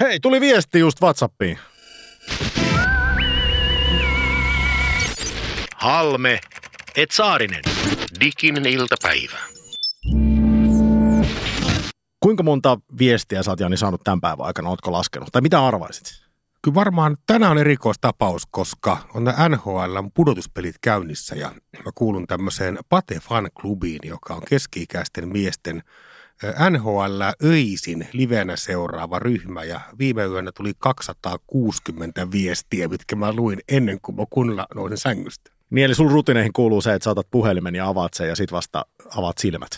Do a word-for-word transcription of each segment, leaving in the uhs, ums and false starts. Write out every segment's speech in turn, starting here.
Hei, tuli viesti just WhatsAppiin. Halme, et Saarinen. Diginen iltapäivä. Kuinka monta viestiä sä oot, Jani, saanut tämän päivän aikana? Ootko laskenut? Tai mitä arvaisit? Kyllä varmaan tänään on erikoistapaus, koska on N H L:n pudotuspelit käynnissä ja mä kuulun tämmöiseen Pate-fanklubiin, joka on keski-ikäisten miesten N H L öisin livenä seuraava ryhmä, ja viime yönä tuli kaksisataakuusikymmentä viestiä, mitkä mä luin ennen kuin mä kunnolla nousin sängystä. Niin, eli sun rutineihin kuuluu se, että saatat puhelimen ja avaat sen ja sit vasta avaat silmät.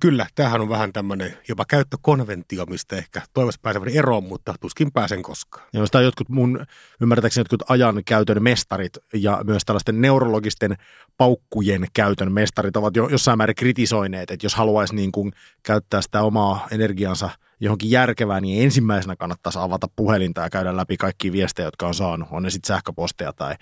Kyllä, tämähän on vähän tämmöinen jopa käyttökonventio, mistä ehkä toivossa pääsevän eroon, mutta tuskin pääsen koskaan. Ja sitä jotkut mun, ymmärtääkseni jotkut ajan käytön mestarit ja myös tällaisten neurologisten paukkujen käytön mestarit ovat jo jossain määrin kritisoineet, että jos haluaisi niin kuin käyttää sitä omaa energiansa johonkin järkevään, niin ensimmäisenä kannattaisi avata puhelinta ja käydä läpi kaikki viestejä, jotka on saanut, on ne sitten sähköposteja tai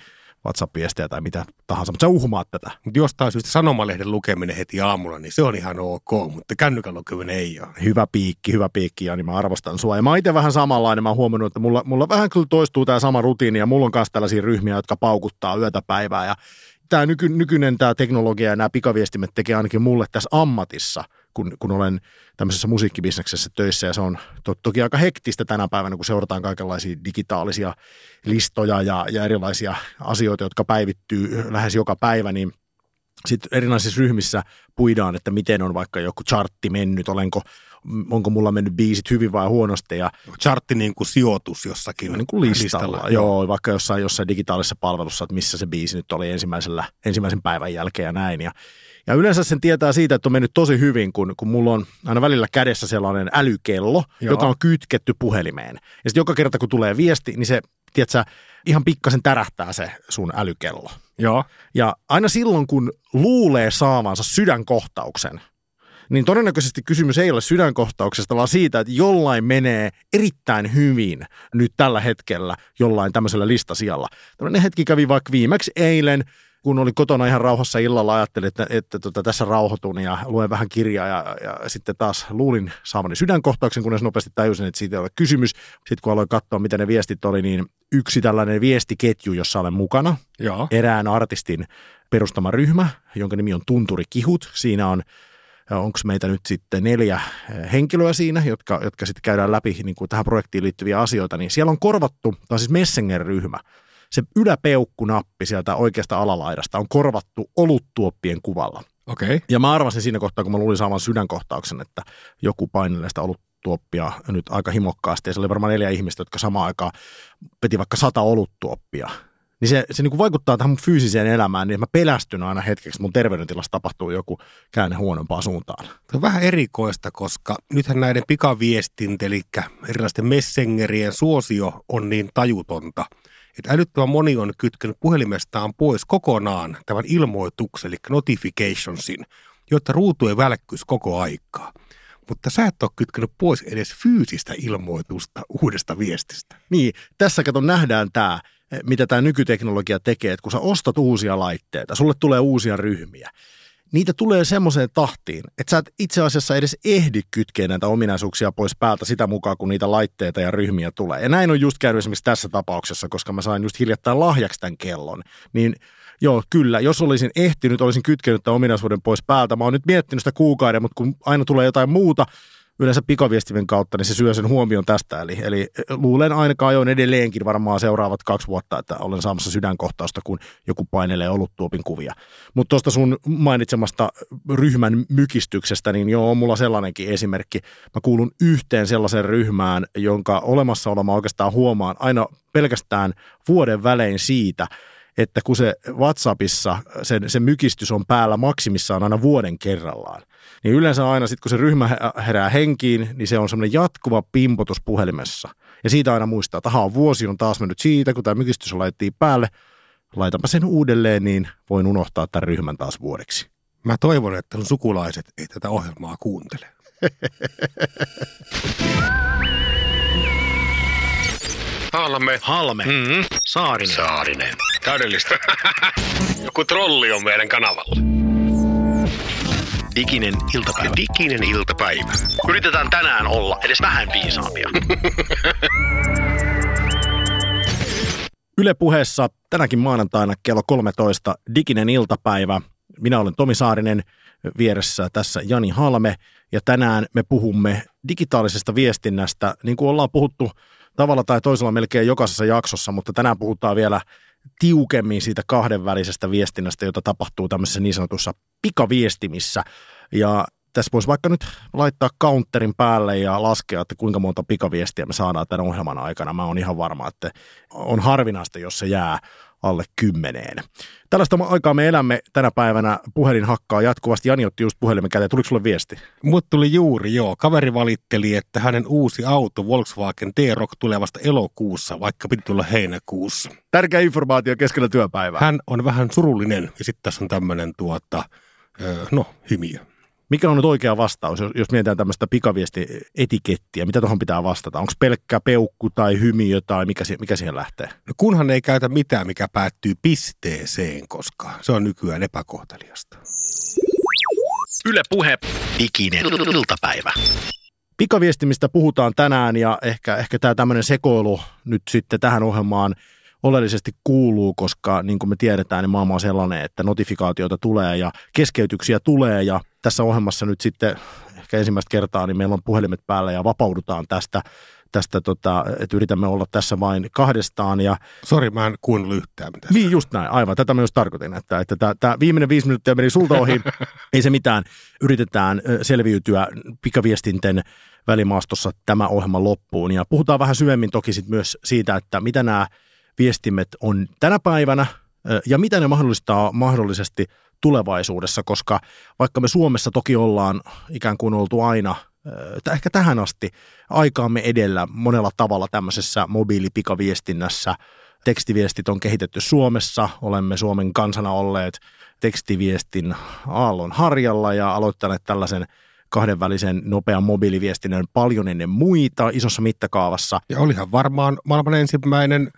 WhatsApp-viestejä tai mitä tahansa, mutta sä uhmaat tätä. Mutta jostain syystä sanomalehden lukeminen heti aamulla, niin se on ihan ok, mutta kännykän lukeminen ei ole. Hyvä piikki, hyvä piikki, Jani, mä arvostan sua. Ja mä oon itse vähän samanlainen, mä oon huomannut, että mulla, mulla vähän kyllä toistuu tää sama rutiini, ja mulla on myös tällaisia ryhmiä, jotka paukuttaa yötä päivää, ja tää nyky, nykyinen tää teknologia ja nämä pikaviestimet tekee ainakin mulle tässä ammatissa, kun, kun olen tämmöisessä musiikkibisneksessä töissä, ja se on to, toki aika hektistä tänä päivänä, kun seurataan kaikenlaisia digitaalisia listoja ja, ja erilaisia asioita, jotka päivittyy lähes joka päivä, niin sitten erinäisissä ryhmissä puidaan, että miten on vaikka joku chartti mennyt, olenko, onko mulla mennyt biisit hyvin vai huonosti. Ja chartti niin kuin sijoitus jossakin. Niin kuin listalla, listalla, joo, vaikka jossain, jossain digitaalisessa palvelussa, että missä se biisi nyt oli ensimmäisellä, ensimmäisen päivän jälkeen ja näin. Ja, ja yleensä sen tietää siitä, että on mennyt tosi hyvin, kun, kun mulla on aina välillä kädessä sellainen älykello, joo, joka on kytketty puhelimeen. Ja sitten joka kerta, kun tulee viesti, niin se, tiedätkö, ihan pikkasen tärähtää se sun älykello. Joo. Ja aina silloin, kun luulee saavansa sydänkohtauksen, niin todennäköisesti kysymys ei ole sydänkohtauksesta, vaan siitä, että jollain menee erittäin hyvin nyt tällä hetkellä jollain tämmöisellä listasijalla. Tällainen hetki kävi vaikka viimeksi eilen, kun oli kotona ihan rauhassa illalla, ajattelin, että, että tota, tässä rauhoitun ja luen vähän kirjaa ja, ja sitten taas luulin saamani sydänkohtauksen, kunnes nopeasti tajusin, että siitä ei ole kysymys. Sitten kun aloin katsoa, mitä ne viestit oli, niin yksi tällainen viestiketju, jossa olen mukana, joo, erään artistin perustama ryhmä, jonka nimi on Tunturi Kihut. Siinä on, onko meitä nyt sitten neljä henkilöä siinä, jotka, jotka sitten käydään läpi niin kuin tähän projektiin liittyviä asioita, niin siellä on korvattu, tai siis Messenger-ryhmä. Se yläpeukkunappi sieltä oikeasta alalaidasta on korvattu oluttuoppien kuvalla. Okay. Ja mä arvasin siinä kohtaa, kun mä luulin saavan sydänkohtauksen, että joku painelee sitä oluttuoppia nyt aika himokkaasti. Ja se oli varmaan neljä ihmistä, jotka samaan aikaan peti vaikka sata oluttuoppia. Niin se, se niin kuin vaikuttaa tähän mun fyysiseen elämään, niin mä pelästyn aina hetkeksi, mun terveydentilassa tapahtuu joku käänne huonompaan suuntaan. Se on vähän erikoista, koska nythän näiden pikaviestintä, eli erilaisten messengerien suosio on niin tajutonta, että älyttömän moni on kytkenyt puhelimestaan pois kokonaan tämän ilmoituksen, eli notificationsin, jotta ruutu ei välkkyisi koko aikaa. Mutta sä et ole kytkenyt pois edes fyysistä ilmoitusta uudesta viestistä. Niin, tässä kato nähdään tämä, mitä tämä nykyteknologia tekee, että kun sä ostat uusia laitteita, sulle tulee uusia ryhmiä. Niitä tulee semmoiseen tahtiin, että sä et itse asiassa edes ehdi kytkeä näitä ominaisuuksia pois päältä sitä mukaan, kun niitä laitteita ja ryhmiä tulee. Ja näin on just käynyt esimerkiksi tässä tapauksessa, koska mä sain just hiljattain lahjaksi tämän kellon. Niin joo, kyllä, jos olisin ehtinyt, olisin kytkenyt tämän ominaisuuden pois päältä. Mä oon nyt miettinyt sitä kuukauden, mutta kun aina tulee jotain muuta, yleensä pikaviestimen kautta, niin se syö sen huomion tästä. Eli, eli luulen ainakaan ajoin edelleenkin varmaan seuraavat kaksi vuotta, että olen saamassa sydänkohtausta, kun joku painelee oluttuopin kuvia. Mutta tuosta sun mainitsemasta ryhmän mykistyksestä, niin joo, on mulla sellainenkin esimerkki. Mä kuulun yhteen sellaiseen ryhmään, jonka olemassaolo mä oikeastaan huomaan aina pelkästään vuoden välein siitä, että kun se WhatsAppissa sen, se mykistys on päällä maksimissaan aina vuoden kerrallaan, niin yleensä aina sitten kun se ryhmä herää henkiin, niin se on semmoinen jatkuva pimpotus puhelimessa. Ja siitä aina muistaa, että ahaa, vuosi on taas mennyt siitä, kun tämä mykistys laitettiin päälle, laitanpa sen uudelleen, niin voin unohtaa tämän ryhmän taas vuodeksi. Mä toivon, että sun sukulaiset ei tätä ohjelmaa kuuntele. Halme. Halme. Mm-hmm. Saarinen. Saarinen. Täydellistä. Joku trolli on meidän kanavalla. Diginen iltapäivä. Diginen iltapäivä. Yritetään tänään olla edes vähän viisaampia. Yle puheessa tänäkin maanantaina kello kolmetoista diginen iltapäivä. Minä olen Tomi Saarinen, vieressä tässä Jani Halme ja tänään me puhumme digitaalisesta viestinnästä. Niin kuin ollaan puhuttu tavalla tai toisella melkein jokaisessa jaksossa, mutta tänään puhutaan vielä tiukemmin siitä kahdenvälisestä viestinnästä, jota tapahtuu tämmöisessä niin sanotussa pikaviestimissä. Ja tässä voisi vaikka nyt laittaa counterin päälle ja laskea, että kuinka monta pikaviestiä me saadaan tämän ohjelman aikana. Mä oon ihan varma, että on harvinaista, jos se jää alle kymmeneen. Tällaista aikaa me elämme tänä päivänä. Puhelin hakkaa jatkuvasti. Jani otti just puhelimen käteen. Tuliko sulle viesti? Mut tuli juuri, joo. Kaveri valitteli, että hänen uusi auto Volkswagen T-Roc tulee vasta elokuussa, vaikka piti tulla heinäkuussa. Tärkeä informaatio keskellä työpäivää. Hän on vähän surullinen ja sitten tässä on tämmöinen tuota, no, hymiö. Mikä on nyt oikea vastaus, jos mietitään tämmöistä pikaviestietikettiä? Mitä tuohon pitää vastata? Onko pelkkä peukku tai hymiö tai mikä, mikä siihen lähtee? No kunhan ei käytä mitään, mikä päättyy pisteeseen, koska se on nykyään epäkohteliasta. Yle puhe. Diginen iltapäivä. Pikaviestimistä puhutaan tänään ja ehkä, ehkä tämä tämmöinen sekoilu nyt sitten tähän ohjelmaan oleellisesti kuuluu, koska niin kuin me tiedetään, niin maailma on sellainen, että notifikaatioita tulee ja keskeytyksiä tulee ja tässä ohjelmassa nyt sitten ehkä ensimmäistä kertaa niin meillä on puhelimet päällä ja vapaudutaan tästä, tästä tota, että yritämme olla tässä vain kahdestaan. Ja sori, mä en kuunnellut yhtään mitään. Niin, just näin, aivan. Tätä mä just tarkoitin, että, että tämä, tämä viimeinen viisi minuuttia meni sulta ohi. Ei se mitään. Yritetään selviytyä pikaviestinten välimaastossa tämä ohjelma loppuun. Ja puhutaan vähän syvemmin toki sit myös siitä, että mitä nämä viestimet on tänä päivänä ja mitä ne mahdollistaa mahdollisesti tulevaisuudessa, koska vaikka me Suomessa toki ollaan ikään kuin oltu aina, ehkä tähän asti, aikaamme edellä monella tavalla tämmöisessä mobiilipikaviestinnässä. Tekstiviestit on kehitetty Suomessa, olemme Suomen kansana olleet tekstiviestin aallon harjalla ja aloittaneet tällaisen kahdenvälisen nopean mobiiliviestinnän paljon ennen muita isossa mittakaavassa. Ja olihan varmaan maailman ensimmäinen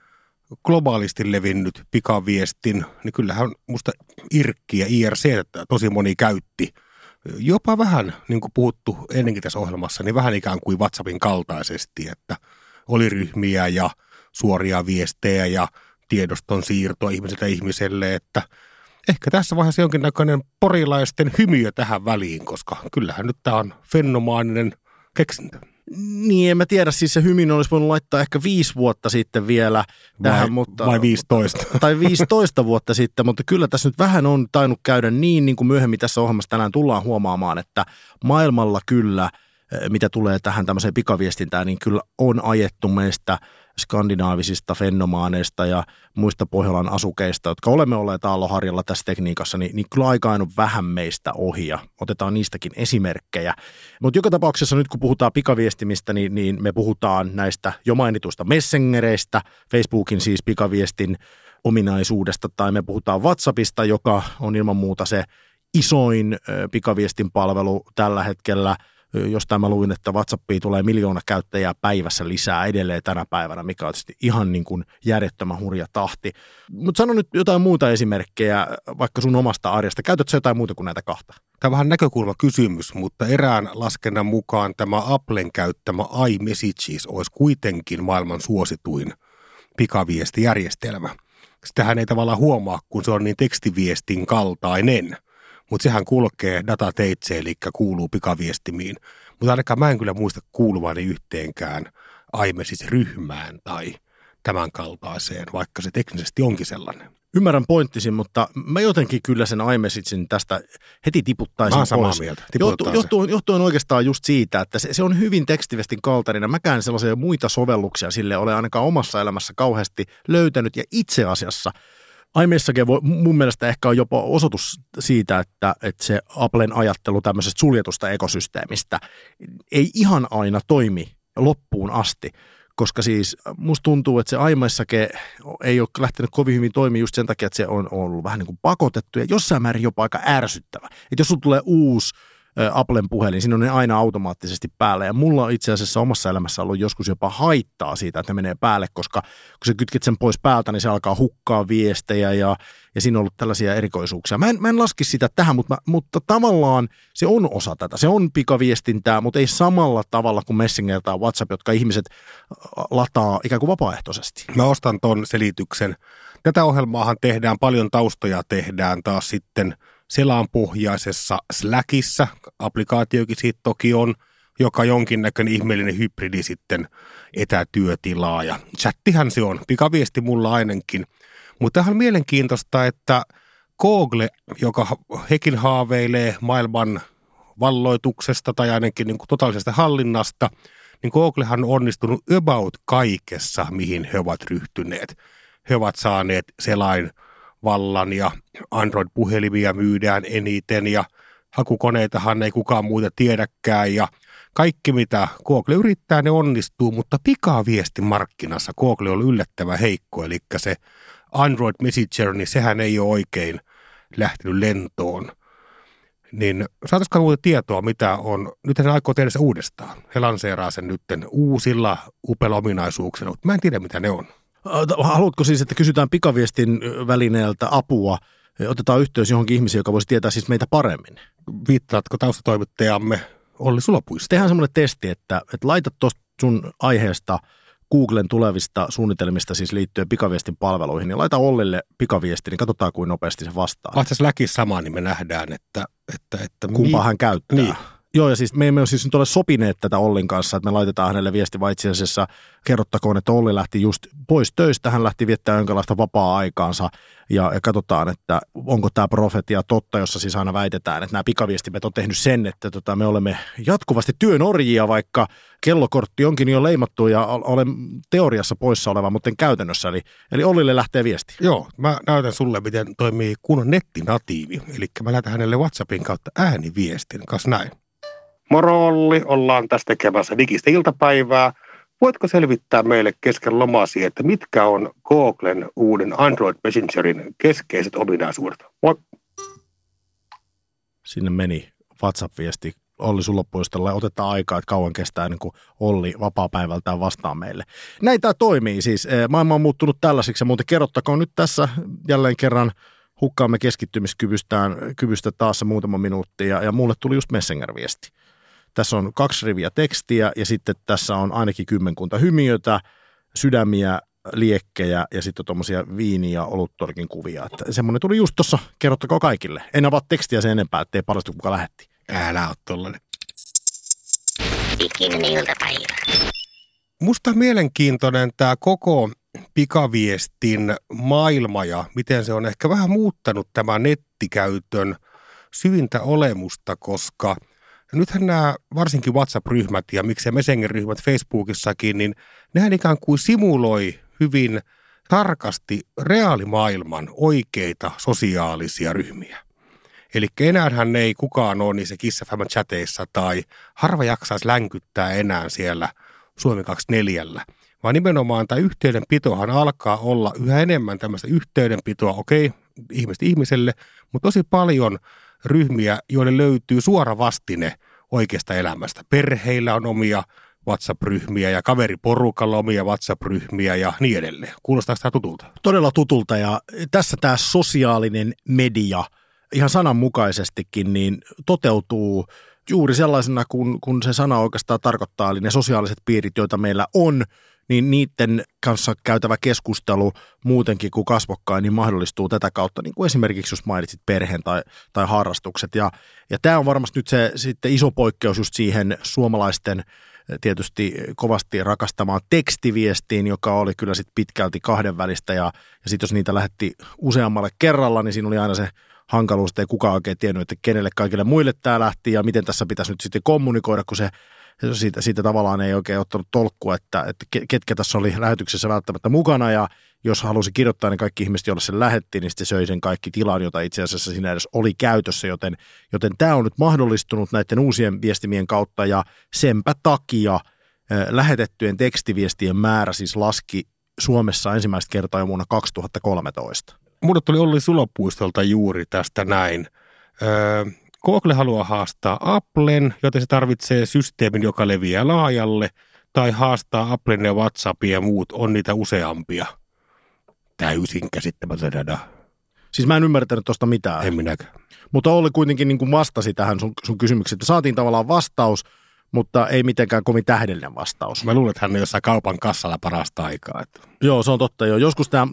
globaalisti levinnyt pikaviestin, niin kyllähän musta I R C ja I R C tosi moni käytti. Jopa vähän, niin kuin puhuttu ennenkin tässä ohjelmassa, niin vähän ikään kuin WhatsAppin kaltaisesti, että oli ryhmiä ja suoria viestejä ja tiedoston siirtoa ihmiseltä ihmiselle, että ehkä tässä vaiheessa jonkinnäköinen porilaisten hymiö tähän väliin, koska kyllähän nyt tämä on fenomaaninen keksintö. Niin, en mä tiedä, siis se hymin olisi voinut laittaa ehkä viisi vuotta sitten vielä tähän. Vai, mutta, vai viisitoista. Tai viisitoista vuotta sitten, mutta kyllä tässä nyt vähän on tainnut käydä niin, niin kuin myöhemmin tässä ohjelmassa tänään tullaan huomaamaan, että maailmalla kyllä, mitä tulee tähän tämmöiseen pikaviestintään, niin kyllä on ajettu meistä skandinaavisista fenomaaneista ja muista Pohjolan asukeista, jotka olemme olleet aallonharjalla tässä tekniikassa, niin, niin kyllä aika ainoa vähän meistä ohi ja otetaan niistäkin esimerkkejä. Mutta joka tapauksessa nyt kun puhutaan pikaviestimistä, niin, niin me puhutaan näistä jo mainituista messengereistä, Facebookin siis pikaviestin ominaisuudesta, tai me puhutaan WhatsAppista, joka on ilman muuta se isoin pikaviestin palvelu tällä hetkellä. Jostain mä luin, että WhatsAppiin tulee miljoona käyttäjää päivässä lisää edelleen tänä päivänä, mikä on tietysti ihan niin kuin järjettömän hurja tahti. Mutta sano nyt jotain muuta esimerkkejä vaikka sun omasta arjesta. Käytätkö sä jotain muuta kuin näitä kahta? Tämä on vähän näkökulmakysymys, mutta erään laskennan mukaan tämä Applen käyttämä iMessages olisi kuitenkin maailman suosituin pikaviestijärjestelmä. Sitähän ei tavallaan huomaa, kun se on niin tekstiviestin kaltainen. Mutta sehän kulkee datateitse, eli kuuluu pikaviestimiin. Mutta ainakaan mä en kyllä muista kuuluvani yhteenkään iMessage-ryhmään tai tämän kaltaiseen, vaikka se teknisesti onkin sellainen. Ymmärrän pointtisi, mutta mä jotenkin kyllä sen iMessagen tästä heti tiputtaisin pois. Mä oon samaa mieltä. Johtu, johtuen, johtuen oikeastaan just siitä, että se, se on hyvin tekstiviestin kaltainen. Mäkään sellaisia muita sovelluksia sille ole ainakaan omassa elämässä kauheasti löytänyt ja itse asiassa iMessage voi mun mielestä ehkä on jopa osoitus siitä, että, että se Applen ajattelu tämmöisestä suljetusta ekosysteemistä ei ihan aina toimi loppuun asti, koska siis musta tuntuu, että se iMessage ei ole lähtenyt kovin hyvin toimimaan just sen takia, että se on ollut vähän niin kuin pakotettu ja jossain määrin jopa aika ärsyttävä. Että jos sulla tulee uusi Applen puhelin, siinä on ne aina automaattisesti päälle. Ja mulla on itse asiassa omassa elämässä ollut joskus jopa haittaa siitä, että ne menee päälle, koska kun sä kytket sen pois päältä, niin se alkaa hukkaa viestejä ja, ja siinä on ollut tällaisia erikoisuuksia. Mä en, mä en laski sitä tähän, mutta, mä, mutta tavallaan se on osa tätä. Se on pikaviestintää, mutta ei samalla tavalla kuin Messenger tai WhatsApp, jotka ihmiset lataa ikään kuin vapaaehtoisesti. Mä ostan ton selityksen. Tätä ohjelmaahan tehdään, paljon taustoja tehdään taas sitten selanpohjaisessa Slackissa, applikaatiokin siitä toki on, joka jonkinnäköinen ihmeellinen hybridi sitten etätyötilaa ja chattihän se on, pikaviesti mulla ainakin. Mutta tämähän on mielenkiintoista, että Google, joka hekin haaveilee maailman valloituksesta tai ainakin niin kuin totaalisesta hallinnasta, niin Googlehan on onnistunut about kaikessa, mihin he ovat ryhtyneet. He ovat saaneet selain vallan ja Android-puhelimia myydään eniten ja hakukoneitahan ei kukaan muuta tiedäkään ja kaikki mitä Google yrittää, ne onnistuu, mutta pikaviestimarkkinassa Google on yllättävän heikko, eli se Android Messenger, niin sehän ei ole oikein lähtenyt lentoon. Niin saataisiko muuta tietoa, mitä on, nyt he aikoo tehdä se uudestaan, he lanseeraa sen nyt uusilla upeilla ominaisuuksilla, mutta mä en tiedä mitä ne on. Haluatko siis, että kysytään pikaviestin välineeltä apua, otetaan yhteys johonkin ihmiseen, joka voisi tietää siis meitä paremmin? Viittaatko taustatoimittajamme Olli Sulapuisto? Tehdään semmoinen testi, että, että laita tuosta sun aiheesta Googlen tulevista suunnitelmista siis liittyen pikaviestin palveluihin, niin laita Ollille pikaviesti, niin katsotaan kuin nopeasti se vastaa. Laita se läki samaan, niin me nähdään, että... että, että kumpaa niin, hän käyttää. Niin. Joo, ja siis me emme ole siis nyt ole sopineet tätä Ollin kanssa, että me laitetaan hänelle viesti, vaan itse asiassa kerrottakoon, että Olli lähti just pois töistä, hän lähti viettämään jonkinlaista vapaa-aikaansa, ja, ja katsotaan, että onko tämä profetia totta, jossa siis aina väitetään, että nämä pikaviestimet on tehnyt sen, että tota, me olemme jatkuvasti työnorjia, vaikka kellokortti onkin jo leimattu, ja olen teoriassa poissa oleva, mutta en käytännössä, eli, eli Ollille lähtee viesti. Joo, mä näytän sulle, miten toimii kunnon nettinatiivi, eli mä lähetän hänelle WhatsAppin kautta ääniviestin, kas näin. Moro Olli, ollaan tässä tekemässä digistä iltapäivää. Voitko selvittää meille kesken lomasi, että mitkä on Googlen uuden Android Messengerin keskeiset ominaisuudet? Moi. Sinne meni WhatsApp-viesti Olli Sulapuistolle. Otetaan aikaa, että kauan kestää niin kuin Olli vapaapäivältään vastaa meille. Näin tämä toimii siis. Maailma on muuttunut tällaisiksi. Muuten kerrottakoon nyt tässä jälleen kerran. Hukkaamme keskittymiskyvystään kyvystä taas muutama minuutti ja, ja mulle tuli just Messenger-viesti. Tässä on kaksi riviä tekstiä ja sitten tässä on ainakin kymmenkunta hymiötä, sydämiä, liekkejä ja sitten tuommoisia viini- ja oluttorkin kuvia. Että semmoinen tuli just tuossa, kerrottakaa kaikille. En avaa tekstiä sen enempää, ettei paljastu kuka lähetti. Älä ole tollainen. Musta mielenkiintoinen tämä koko pikaviestin maailma ja miten se on ehkä vähän muuttanut tämä nettikäytön syvintä olemusta, koska nythän nämä varsinkin WhatsApp-ryhmät ja miksei Messenger-ryhmät Facebookissakin, niin nehän ikään kuin simuloi hyvin tarkasti reaalimaailman oikeita sosiaalisia ryhmiä. Eli enäähän ei kukaan ole niissä kissafämmän chateissa tai harva jaksaisi länkyttää enää siellä Suomi kaksikymmentäneljä. Vaan nimenomaan tämä yhteydenpitohan alkaa olla yhä enemmän tämmöistä yhteydenpitoa, okei, ihmiset ihmiselle, mutta tosi paljon ryhmiä, joille löytyy suora vastine oikeasta elämästä. Perheillä on omia WhatsApp-ryhmiä ja kaveriporukalla omia WhatsApp-ryhmiä ja niin edelleen. Kuulostaako tämä tutulta? Todella tutulta ja tässä tämä sosiaalinen media ihan sananmukaisestikin niin toteutuu juuri sellaisena, kun, kun se sana oikeastaan tarkoittaa, eli ne sosiaaliset piirit, joita meillä on, niin niiden kanssa käytävä keskustelu muutenkin kuin kasvokkain, niin mahdollistuu tätä kautta, niin kuin esimerkiksi jos mainitsit perheen tai, tai harrastukset. Ja, ja tämä on varmasti nyt se sitten iso poikkeus just siihen suomalaisten tietysti kovasti rakastamaan tekstiviestiin, joka oli kyllä sitten pitkälti kahdenvälistä ja, ja sitten jos niitä lähetti useammalle kerralla, niin siinä oli aina se hankaluus, että ei kukaan oikein tiennyt, että kenelle kaikille muille tämä lähti ja miten tässä pitäisi nyt sitten kommunikoida, kun se siitä, siitä tavallaan ei oikein ottanut tolkkua, että, että ketkä tässä oli lähetyksessä välttämättä mukana ja jos halusi kirjoittaa, niin kaikki ihmiset, joille sen lähetti, niin sitten söi sen kaikki tilan, jota itse asiassa siinä edes oli käytössä, joten, joten tämä on nyt mahdollistunut näiden uusien viestimien kautta ja senpä takia äh, lähetettyjen tekstiviestien määrä siis laski Suomessa ensimmäistä kertaa jo vuonna kaksituhattakolmetoista. Mulle tuli Olli Sulapuistolta juuri tästä näin. Öö, Google haluaa haastaa Applen, joten se tarvitsee systeemin, joka leviää laajalle, tai haastaa Applen ja WhatsAppia ja muut, on niitä useampia. Täysin käsittämätöntä. Siis mä en ymmärtänyt tuosta mitään. En minäkään. Mutta Olli kuitenkin niin kuin vastasi tähän sun, sun kysymykseen, että saatiin tavallaan vastaus, mutta ei mitenkään kovin tähdellinen vastaus. Mä luulen, että hän on jossain kaupan kassalla parasta aikaa. Että. Joo, se on totta. Jo. Joskus tämä,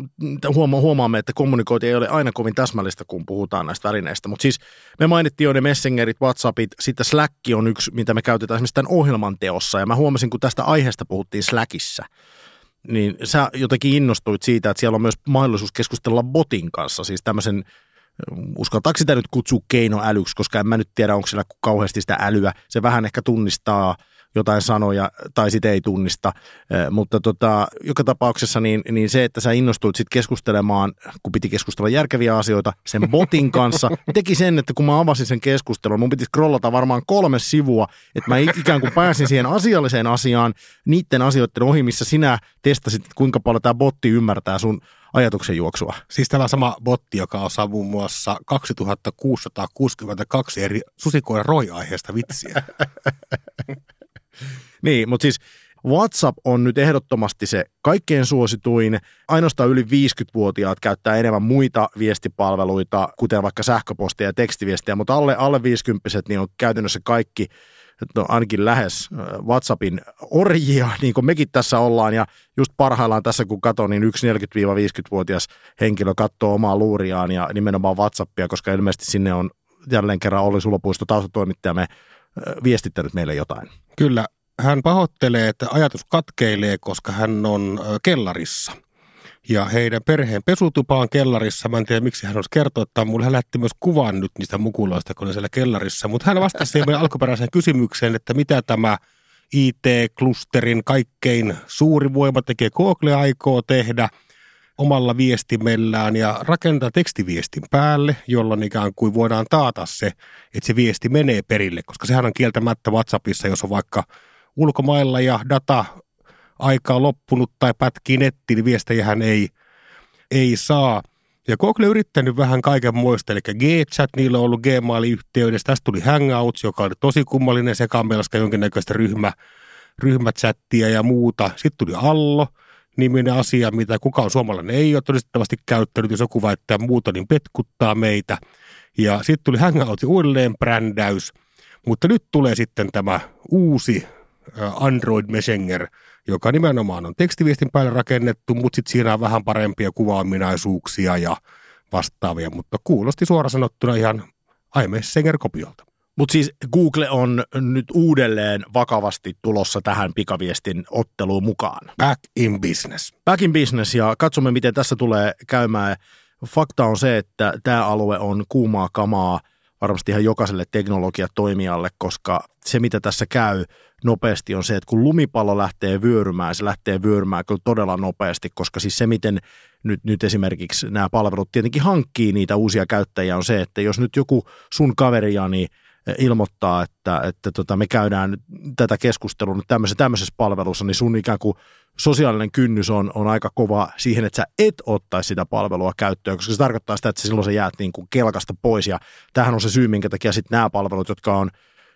huoma, huomaamme, että kommunikointi ei ole aina kovin täsmällistä, kun puhutaan näistä välineistä. Mutta siis me mainittiin jo ne Messengerit, WhatsAppit, sitten Slack on yksi, mitä me käytetään esimerkiksi tämän ohjelman teossa. Ja mä huomasin, kun tästä aiheesta puhuttiin Slackissä, niin sä jotenkin innostuit siitä, että siellä on myös mahdollisuus keskustella botin kanssa, siis tämmöisen... Uskaltaako sitä nyt kutsua keinoälyksi, koska en mä nyt tiedä, onko siellä kauheasti sitä älyä. Se vähän ehkä tunnistaa jotain sanoja tai sitten ei tunnista, mutta tota, joka tapauksessa niin, niin se, että sä innostuit sitten keskustelemaan, kun piti keskustella järkeviä asioita sen botin kanssa, teki sen, että kun mä avasin sen keskustelun, mun piti scrollata varmaan kolme sivua, että mä ikään kuin pääsin siihen asialliseen asiaan, niiden asioiden ohi, missä sinä testasit, kuinka paljon tämä botti ymmärtää sun ajatuksen juoksua. Siis tämä sama botti, joka osaa muun muassa kaksituhattakuusisataakuusikymmentäkaksi eri susikoiden roi-aiheesta vitsiä. Niin, mutta siis WhatsApp on nyt ehdottomasti se kaikkein suosituin. Ainoastaan yli viisikymmentävuotiaat käyttää enemmän muita viestipalveluita, kuten vaikka sähköpostia ja tekstiviestiä, mutta alle, alle viisikymppiset niin on käytännössä kaikki, no ainakin lähes WhatsAppin orjia, niin kuin mekin tässä ollaan, ja just parhaillaan tässä kun katon, niin yksi neljäkymmentä-viisikymmentävuotias henkilö katsoo omaa luuriaan ja nimenomaan WhatsAppia, koska ilmeisesti sinne on jälleen kerran Olli Sulapuisto taustatoimittajamme viestittänyt meille jotain. Kyllä, hän pahoittelee, että ajatus katkeilee, koska hän on kellarissa. Ja heidän perheen pesutupa on kellarissa. Mä en tiedä, miksi hän olisi kertoa, että mulle hän lähti myös kuvan nyt niistä mukuloista, kun ne siellä kellarissa. Mutta hän vastasi meidän alkuperäiseen kysymykseen, että mitä tämä I T-klusterin kaikkein suuri voima tekee. Google aikoo tehdä omalla viestimellään ja rakentaa tekstiviestin päälle, jolloin ikään kuin voidaan taata se, että se viesti menee perille. Koska sehän on kieltämättä WhatsAppissa, jos on vaikka ulkomailla ja data aika on loppunut tai pätkii nettiin, niin viestejähän ei, ei saa. Ja Google on yrittänyt vähän kaikenmoista, eli G-Chat, niillä on ollut Gmail-yhteydessä, tästä tuli Hangouts, joka oli tosi kummallinen sekamelska, jonkinnäköistä ryhmä, ryhmächattia ja muuta. Sitten tuli Allo, niminen asia, mitä kukaan suomalainen ei ole todistettavasti käyttänyt, jos joku väittää muuta, niin petkuttaa meitä. Ja sitten tuli Hangoutsin uudelleen brändäys, mutta nyt tulee sitten tämä uusi Android Messenger, joka nimenomaan on tekstiviestin päälle rakennettu, mutta sitten siinä on vähän parempia kuvaominaisuuksia ja vastaavia, mutta kuulosti suoraan sanottuna ihan iMessenger-kopiolta. Mutta siis Google on nyt uudelleen vakavasti tulossa tähän pikaviestin otteluun mukaan. Back in business. Back in business, ja katsomme, miten tässä tulee käymään. Fakta on se, että tämä alue on kuumaa kamaa varmasti ihan jokaiselle teknologiatoimijalle, koska se, mitä tässä käy nopeasti, on se, että kun lumipallo lähtee vyörymään, se lähtee vyörymään kyllä todella nopeasti, koska siis se, miten nyt, nyt esimerkiksi nämä palvelut tietenkin hankkii niitä uusia käyttäjiä, on se, että jos nyt joku sun kaveri, Jani, ilmoittaa, että, että tota, me käydään tätä keskustelua nyt tämmöisessä, tämmöisessä palvelussa, niin sun ikään kuin sosiaalinen kynnys on, on aika kova siihen, että sä et ottaisi sitä palvelua käyttöön, koska se tarkoittaa sitä, että silloin sä jäät niin kuin kelkasta pois, ja tämähän on se syy, minkä takia sitten nämä palvelut, jotka on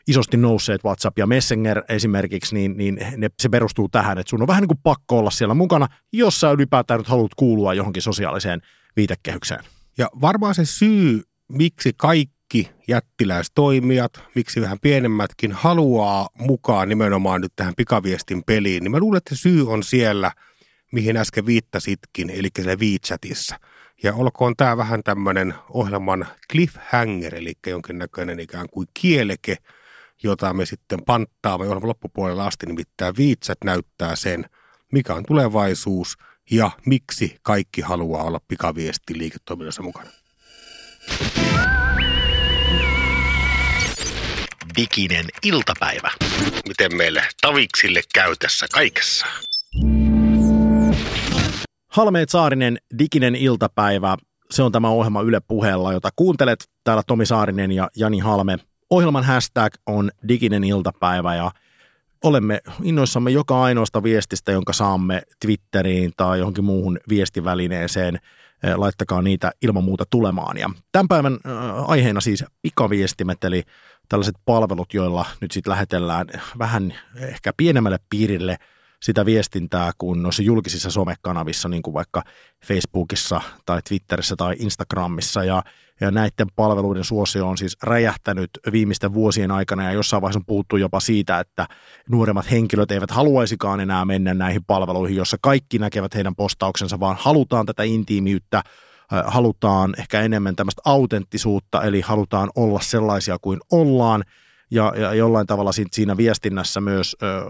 isosti nousseet, WhatsApp ja Messenger esimerkiksi, niin, niin ne, se perustuu tähän, että sun on vähän niin kuin pakko olla siellä mukana, jos sä ylipäätään nyt haluat kuulua johonkin sosiaaliseen viitekehykseen. Ja varmaan se syy, miksi kaikki jättiläistoimijat, miksi vähän pienemmätkin haluaa mukaan nimenomaan nyt tähän pikaviestin peliin, niin mä luulen, että se syy on siellä, mihin äsken viittasitkin, eli siellä WeChatissa. Ja olkoon tämä vähän tämmöinen ohjelman cliffhanger, eli jonkinnäköinen ikään kuin kieleke, jota me sitten panttaamme johon loppupuolella asti, nimittäin WeChat näyttää sen, mikä on tulevaisuus ja miksi kaikki haluaa olla pikaviesti liiketoiminnassa mukana. Diginen iltapäivä. Miten meille taviksille käy tässä kaikessa? Halme Saarinen, diginen iltapäivä. Se on tämä ohjelma Yle Puheella, jota kuuntelet. Täällä Tomi Saarinen ja Jani Halme. Ohjelman hashtag on diginen iltapäivä, ja Olemme innoissamme joka ainoasta viestistä, jonka saamme Twitteriin tai johonkin muuhun viestivälineeseen. Laittakaa niitä ilman muuta tulemaan. Ja tämän päivän aiheena siis pikaviestimet, eli tällaiset palvelut, joilla nyt sitten lähetellään vähän ehkä pienemmälle piirille sitä viestintää kuin noissa julkisissa somekanavissa, niin kuin vaikka Facebookissa tai Twitterissä tai Instagramissa. Ja, ja näiden palveluiden suosio on siis räjähtänyt viimeisten vuosien aikana, ja jossain vaiheessa on puhuttu jopa siitä, että nuoremmat henkilöt eivät haluaisikaan enää mennä näihin palveluihin, jossa kaikki näkevät heidän postauksensa, vaan halutaan tätä intiimiyttä, halutaan ehkä enemmän tämmöistä autenttisuutta, eli halutaan olla sellaisia kuin ollaan. Ja, ja jollain tavalla siinä viestinnässä myös ö,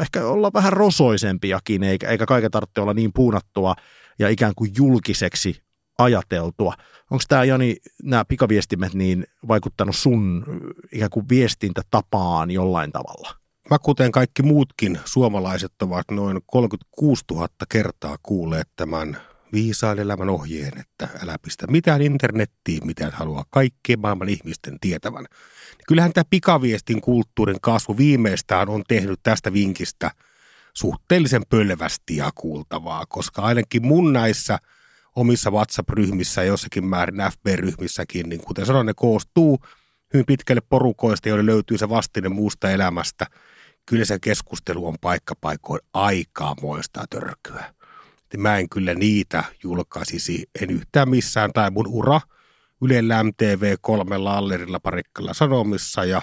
ehkä olla vähän rosoisempiakin, eikä, eikä kaiken tarvitse olla niin puunattua ja ikään kuin julkiseksi ajateltua. Onko tämä, Jani, nämä pikaviestimet niin vaikuttanut sun ikään kuin viestintätapaan jollain tavalla? Mä kuten kaikki muutkin suomalaiset ovat noin kolmekymmentäkuusituhatta kertaa kuulleet tämän viisaan elämän ohjeen, että älä pistä mitään internettiin, mitään haluaa kaikkien maailman ihmisten tietävän. Kyllähän tämä pikaviestin kulttuurin kasvu viimeistään on tehnyt tästä vinkistä suhteellisen pölvästi ja kuultavaa, koska ainakin mun näissä omissa WhatsApp-ryhmissä ja jossakin määrin F B-ryhmissäkin, niin kuten sanoin, ne koostuu hyvin pitkälle porukoista, joille löytyy se vastine muusta elämästä. Kyllä se keskustelu on paikkapaikoin aikamoista törkyä. Mä en kyllä niitä julkaisisi, en yhtään missään, tai mun ura Ylellä M T V kolme Allerilla, Parikkalla, Sanomissa ja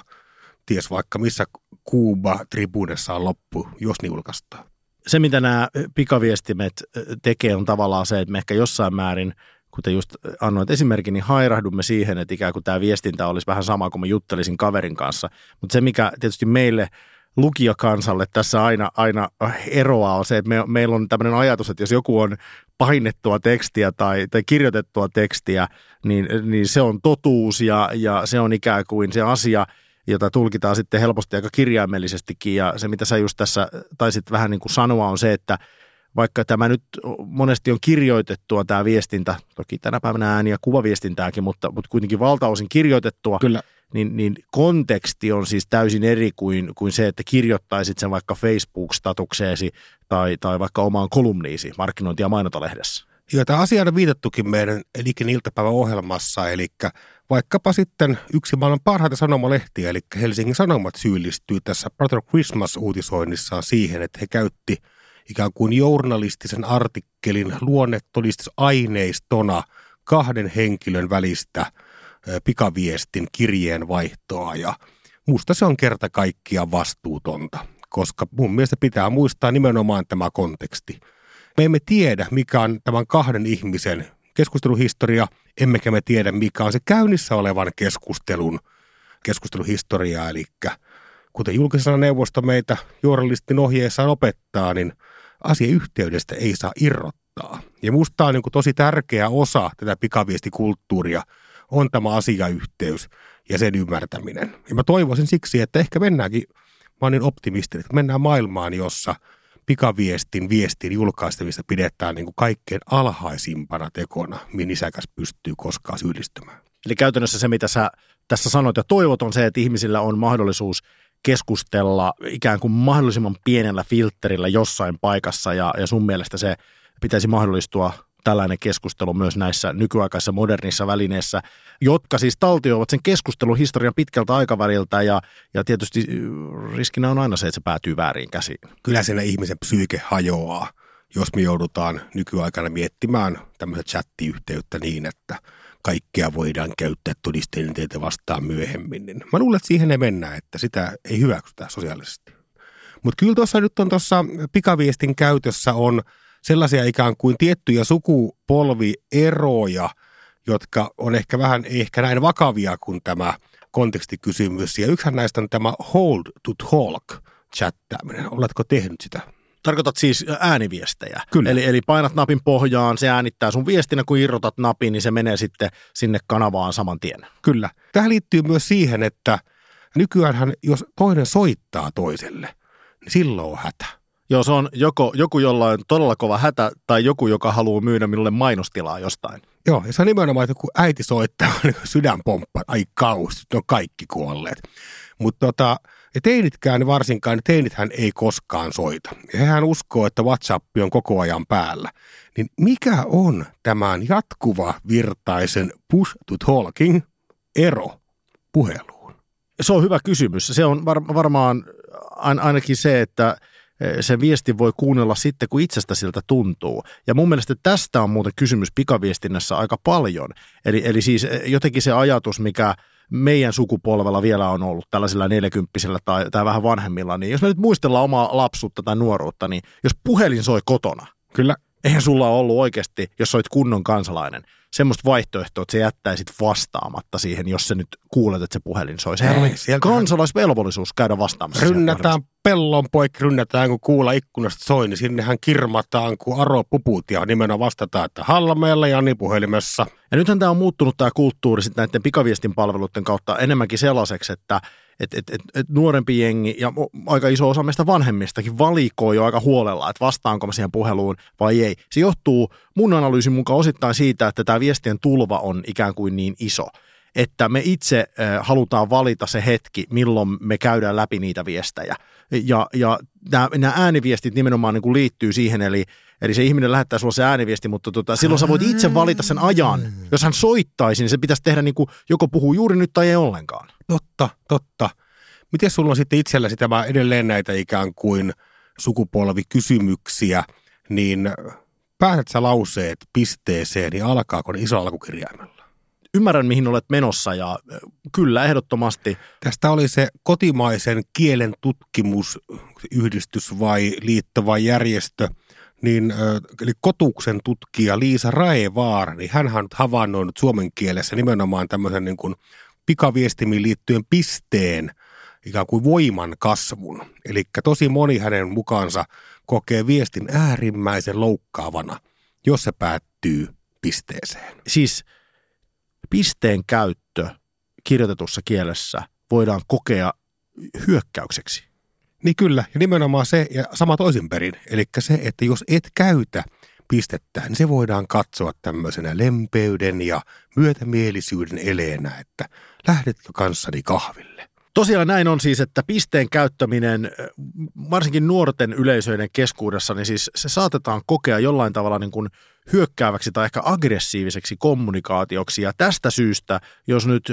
ties vaikka missä Kuuba Tribunessa on loppu, jos ne julkaistaan. Se, mitä nämä pikaviestimet tekee, on tavallaan se, että me ehkä jossain määrin, kuten just annoit esimerkin, niin hairahdumme siihen, että ikään kuin tämä viestintä olisi vähän sama kuin mä juttelisin kaverin kanssa. Mutta se, mikä tietysti meille lukijakansalle tässä aina, aina eroaa on se, että me, meillä on tämmöinen ajatus, että jos joku on painettua tekstiä tai, tai kirjoitettua tekstiä, niin, niin se on totuus ja, ja se on ikään kuin se asia, jota tulkitaan sitten helposti aika kirjaimellisestikin. Ja se, mitä sä just tässä taisit vähän niin kuin sanoa, on se, että vaikka tämä nyt monesti on kirjoitettua tämä viestintä, toki tänä päivänä ääni- ja kuvaviestintääkin, mutta, mutta kuitenkin valtaosin kirjoitettua. Kyllä. Niin, niin konteksti on siis täysin eri kuin, kuin se, että kirjoittaisit sen vaikka Facebook-statukseesi tai, tai vaikka omaan kolumniisi markkinointi- ja mainontalehdessä. Joo, tämä asia on viitattukin meidän Elikin iltapäivän ohjelmassa, eli vaikkapa sitten yksi maailman parhaita sanomalehtiä, eli Helsingin Sanomat syyllistyy tässä Brother Christmas-uutisoinnissaan siihen, että he käytti ikään kuin journalistisen artikkelin luonnetodistusaineistona kahden henkilön välistä pikaviestin kirjeenvaihtoa, ja musta se on kerta kaikkiaan vastuutonta, koska mun mielestä pitää muistaa nimenomaan tämä konteksti. Me emme tiedä, mikä on tämän kahden ihmisen keskusteluhistoria, emmekä me tiedä, mikä on se käynnissä olevan keskustelun keskusteluhistoria, eli kuten julkisena neuvosto meitä journalistin ohjeessaan opettaa, niin asiayhteydestä ei saa irrottaa. Ja musta on niin kuin tosi tärkeä osa tätä pikaviestikulttuuria, on tämä asiayhteys ja sen ymmärtäminen. Ja mä toivoisin siksi, että ehkä mennäänkin, mä oon niin optimistinen, että mennään maailmaan, jossa pikaviestin viestin julkaistavista pidetään niin kuin kaikkein alhaisimpana tekona, mihin isäkäs pystyy koskaan syyllistymään. Eli käytännössä se, mitä sä tässä sanoit ja toivot, on se, että ihmisillä on mahdollisuus keskustella ikään kuin mahdollisimman pienellä filterillä jossain paikassa, ja, ja sun mielestä se pitäisi mahdollistua tällainen keskustelu myös näissä nykyaikaisissa modernissa välineissä, jotka siis taltioivat sen keskustelun historian pitkältä aikaväliltä, ja, ja tietysti riskinä on aina se, että se päätyy väärin käsiin. Kyllä siinä ihmisen psyyke hajoaa, jos me joudutaan nykyaikana miettimään tämmöistä chattiyhteyttä niin, että kaikkea voidaan käyttää todisteita vastaan myöhemmin. Niin mä luulen, että siihen ei mennä, että sitä ei hyväksytä sosiaalisesti. Mutta kyllä tuossa nyt on tuossa pikaviestin käytössä on sellaisia ikään kuin tiettyjä sukupolvieroja, jotka on ehkä vähän ehkä näin vakavia kuin tämä kontekstikysymys. Ja yksihän näistä on tämä hold to talk chattaaminen. Oletko tehnyt sitä? Tarkoitat siis ääniviestejä. Kyllä. Eli, eli painat napin pohjaan, se äänittää sun viestinä, kun irrotat napin, niin se menee sitten sinne kanavaan saman tien. Kyllä. Tähän liittyy myös siihen, että nykyäänhän jos toinen soittaa toiselle, niin silloin on hätä. Joo, se on joko, joku, jolla on todella kova hätä, tai joku, joka haluaa myydä minulle mainostilaa jostain. Joo, ja se on nimenomaan, että kun äiti soittaa, niin sydän pomppaa, ai kauheasti, ne on kaikki kuolleet. Mutta tota, Ja teinitkään varsinkaan, niin teinithän ei koskaan soita. Ja hehän uskoo, että WhatsApp on koko ajan päällä. Niin mikä on tämän jatkuva virtaisen push to talking ero puheluun? Se on hyvä kysymys. Se on var- varmaan ainakin se, että sen viestin voi kuunnella sitten, kun itsestä siltä tuntuu. Ja mun mielestä tästä on muuten kysymys pikaviestinnässä aika paljon. Eli, eli siis jotenkin se ajatus, mikä meidän sukupolvella vielä on ollut tällaisilla neljäkymppisillä tai, tai vähän vanhemmilla, niin jos me nyt muistellaan omaa lapsuutta tai nuoruutta, niin jos puhelin soi kotona, kyllä, eihän sulla ollut oikeasti, jos soit kunnon kansalainen, semmoista vaihtoehtoa, että sä jättäisit vastaamatta siihen, jos sä nyt kuulet, että se puhelin soi. Sehän oli kansalaisvelvollisuus käydä vastaamassa. Rynnätään pellon poikki, rynnätään, kun kuulla ikkunasta soi, niin sinnehän kirmataan, kun aro puput ja nimenomaan vastataan, että Halmeella ja niin puhelimessa. Ja nythän tämä on muuttunut tämä kulttuuri sitten näiden pikaviestinpalveluiden kautta enemmänkin sellaiseksi, että Et, et, et, et nuorempi jengi ja aika iso osa meistä vanhemmistakin valikoi jo aika huolella, että vastaanko mä siihen puheluun vai ei. Se johtuu mun analyysin mukaan osittain siitä, että tämä viestien tulva on ikään kuin niin iso, että me itse äh, halutaan valita se hetki, milloin me käydään läpi niitä viestejä. Ja, ja nämä ääniviestit nimenomaan niin kuin liittyy siihen, eli, eli se ihminen lähettää sulla se ääniviesti, mutta tota, silloin sä voit itse valita sen ajan. Jos hän soittaisi, niin se pitäisi tehdä niin kuin joko puhuu juuri nyt tai ei ollenkaan. Totta, totta. Miten sulla on sitten itselläsi tämä edelleen näitä ikään kuin sukupolvikysymyksiä, niin päätät sä lauseet pisteeseen, niin alkaako ne iso alkukirjaimella? Ymmärrän, mihin olet menossa ja kyllä, ehdottomasti. Tästä oli se kotimaisen kielen tutkimusyhdistys vai liitto vai järjestö, niin, eli kotuksen tutkija Liisa Räevaara, niin hänhän on havainnoinut suomen kielessä nimenomaan tämmöisen niin kuin pikaviestimiin liittyen pisteen ikään kuin voiman kasvun. Eli tosi moni hänen mukaansa kokee viestin äärimmäisen loukkaavana, jos se päättyy pisteeseen. Siis pisteen käyttö kirjoitetussa kielessä voidaan kokea hyökkäykseksi. Niin kyllä, ja nimenomaan se, ja sama toisinperin, eli se, että jos et käytä pistettä, niin se voidaan katsoa tämmöisenä lempeyden ja myötämielisyyden eleenä, että lähdetkö kanssani kahville. Tosiaan näin on siis, että pisteen käyttäminen varsinkin nuorten yleisöiden keskuudessa, niin siis se saatetaan kokea jollain tavalla niin kuin hyökkääväksi tai ehkä aggressiiviseksi kommunikaatioksi. Ja tästä syystä, jos nyt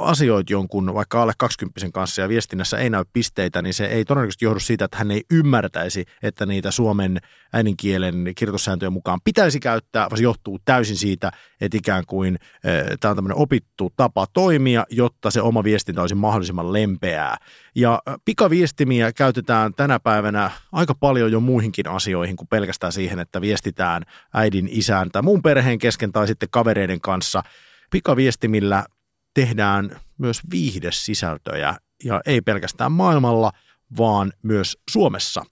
asioit jonkun vaikka alle kaksikymppisen kanssa ja viestinnässä ei näy pisteitä, niin se ei todennäköisesti johdu siitä, että hän ei ymmärtäisi, että niitä suomen äidinkielen kirjoitussääntöjen mukaan pitäisi käyttää, vaan se johtuu täysin siitä, että ikään kuin e, tämä on tämmöinen opittu tapa toimia, jotta se oma viestintä olisi mahdollisimman lempeää. Ja pikaviestimiä käytetään tänä päivänä aika paljon jo muihinkin asioihin kuin pelkästään siihen, että viestitään äidin isän tai muun perheen kesken tai sitten kavereiden kanssa. Pikaviestimillä tehdään myös viihdesisältöjä ja ei pelkästään maailmalla, vaan myös Suomessa.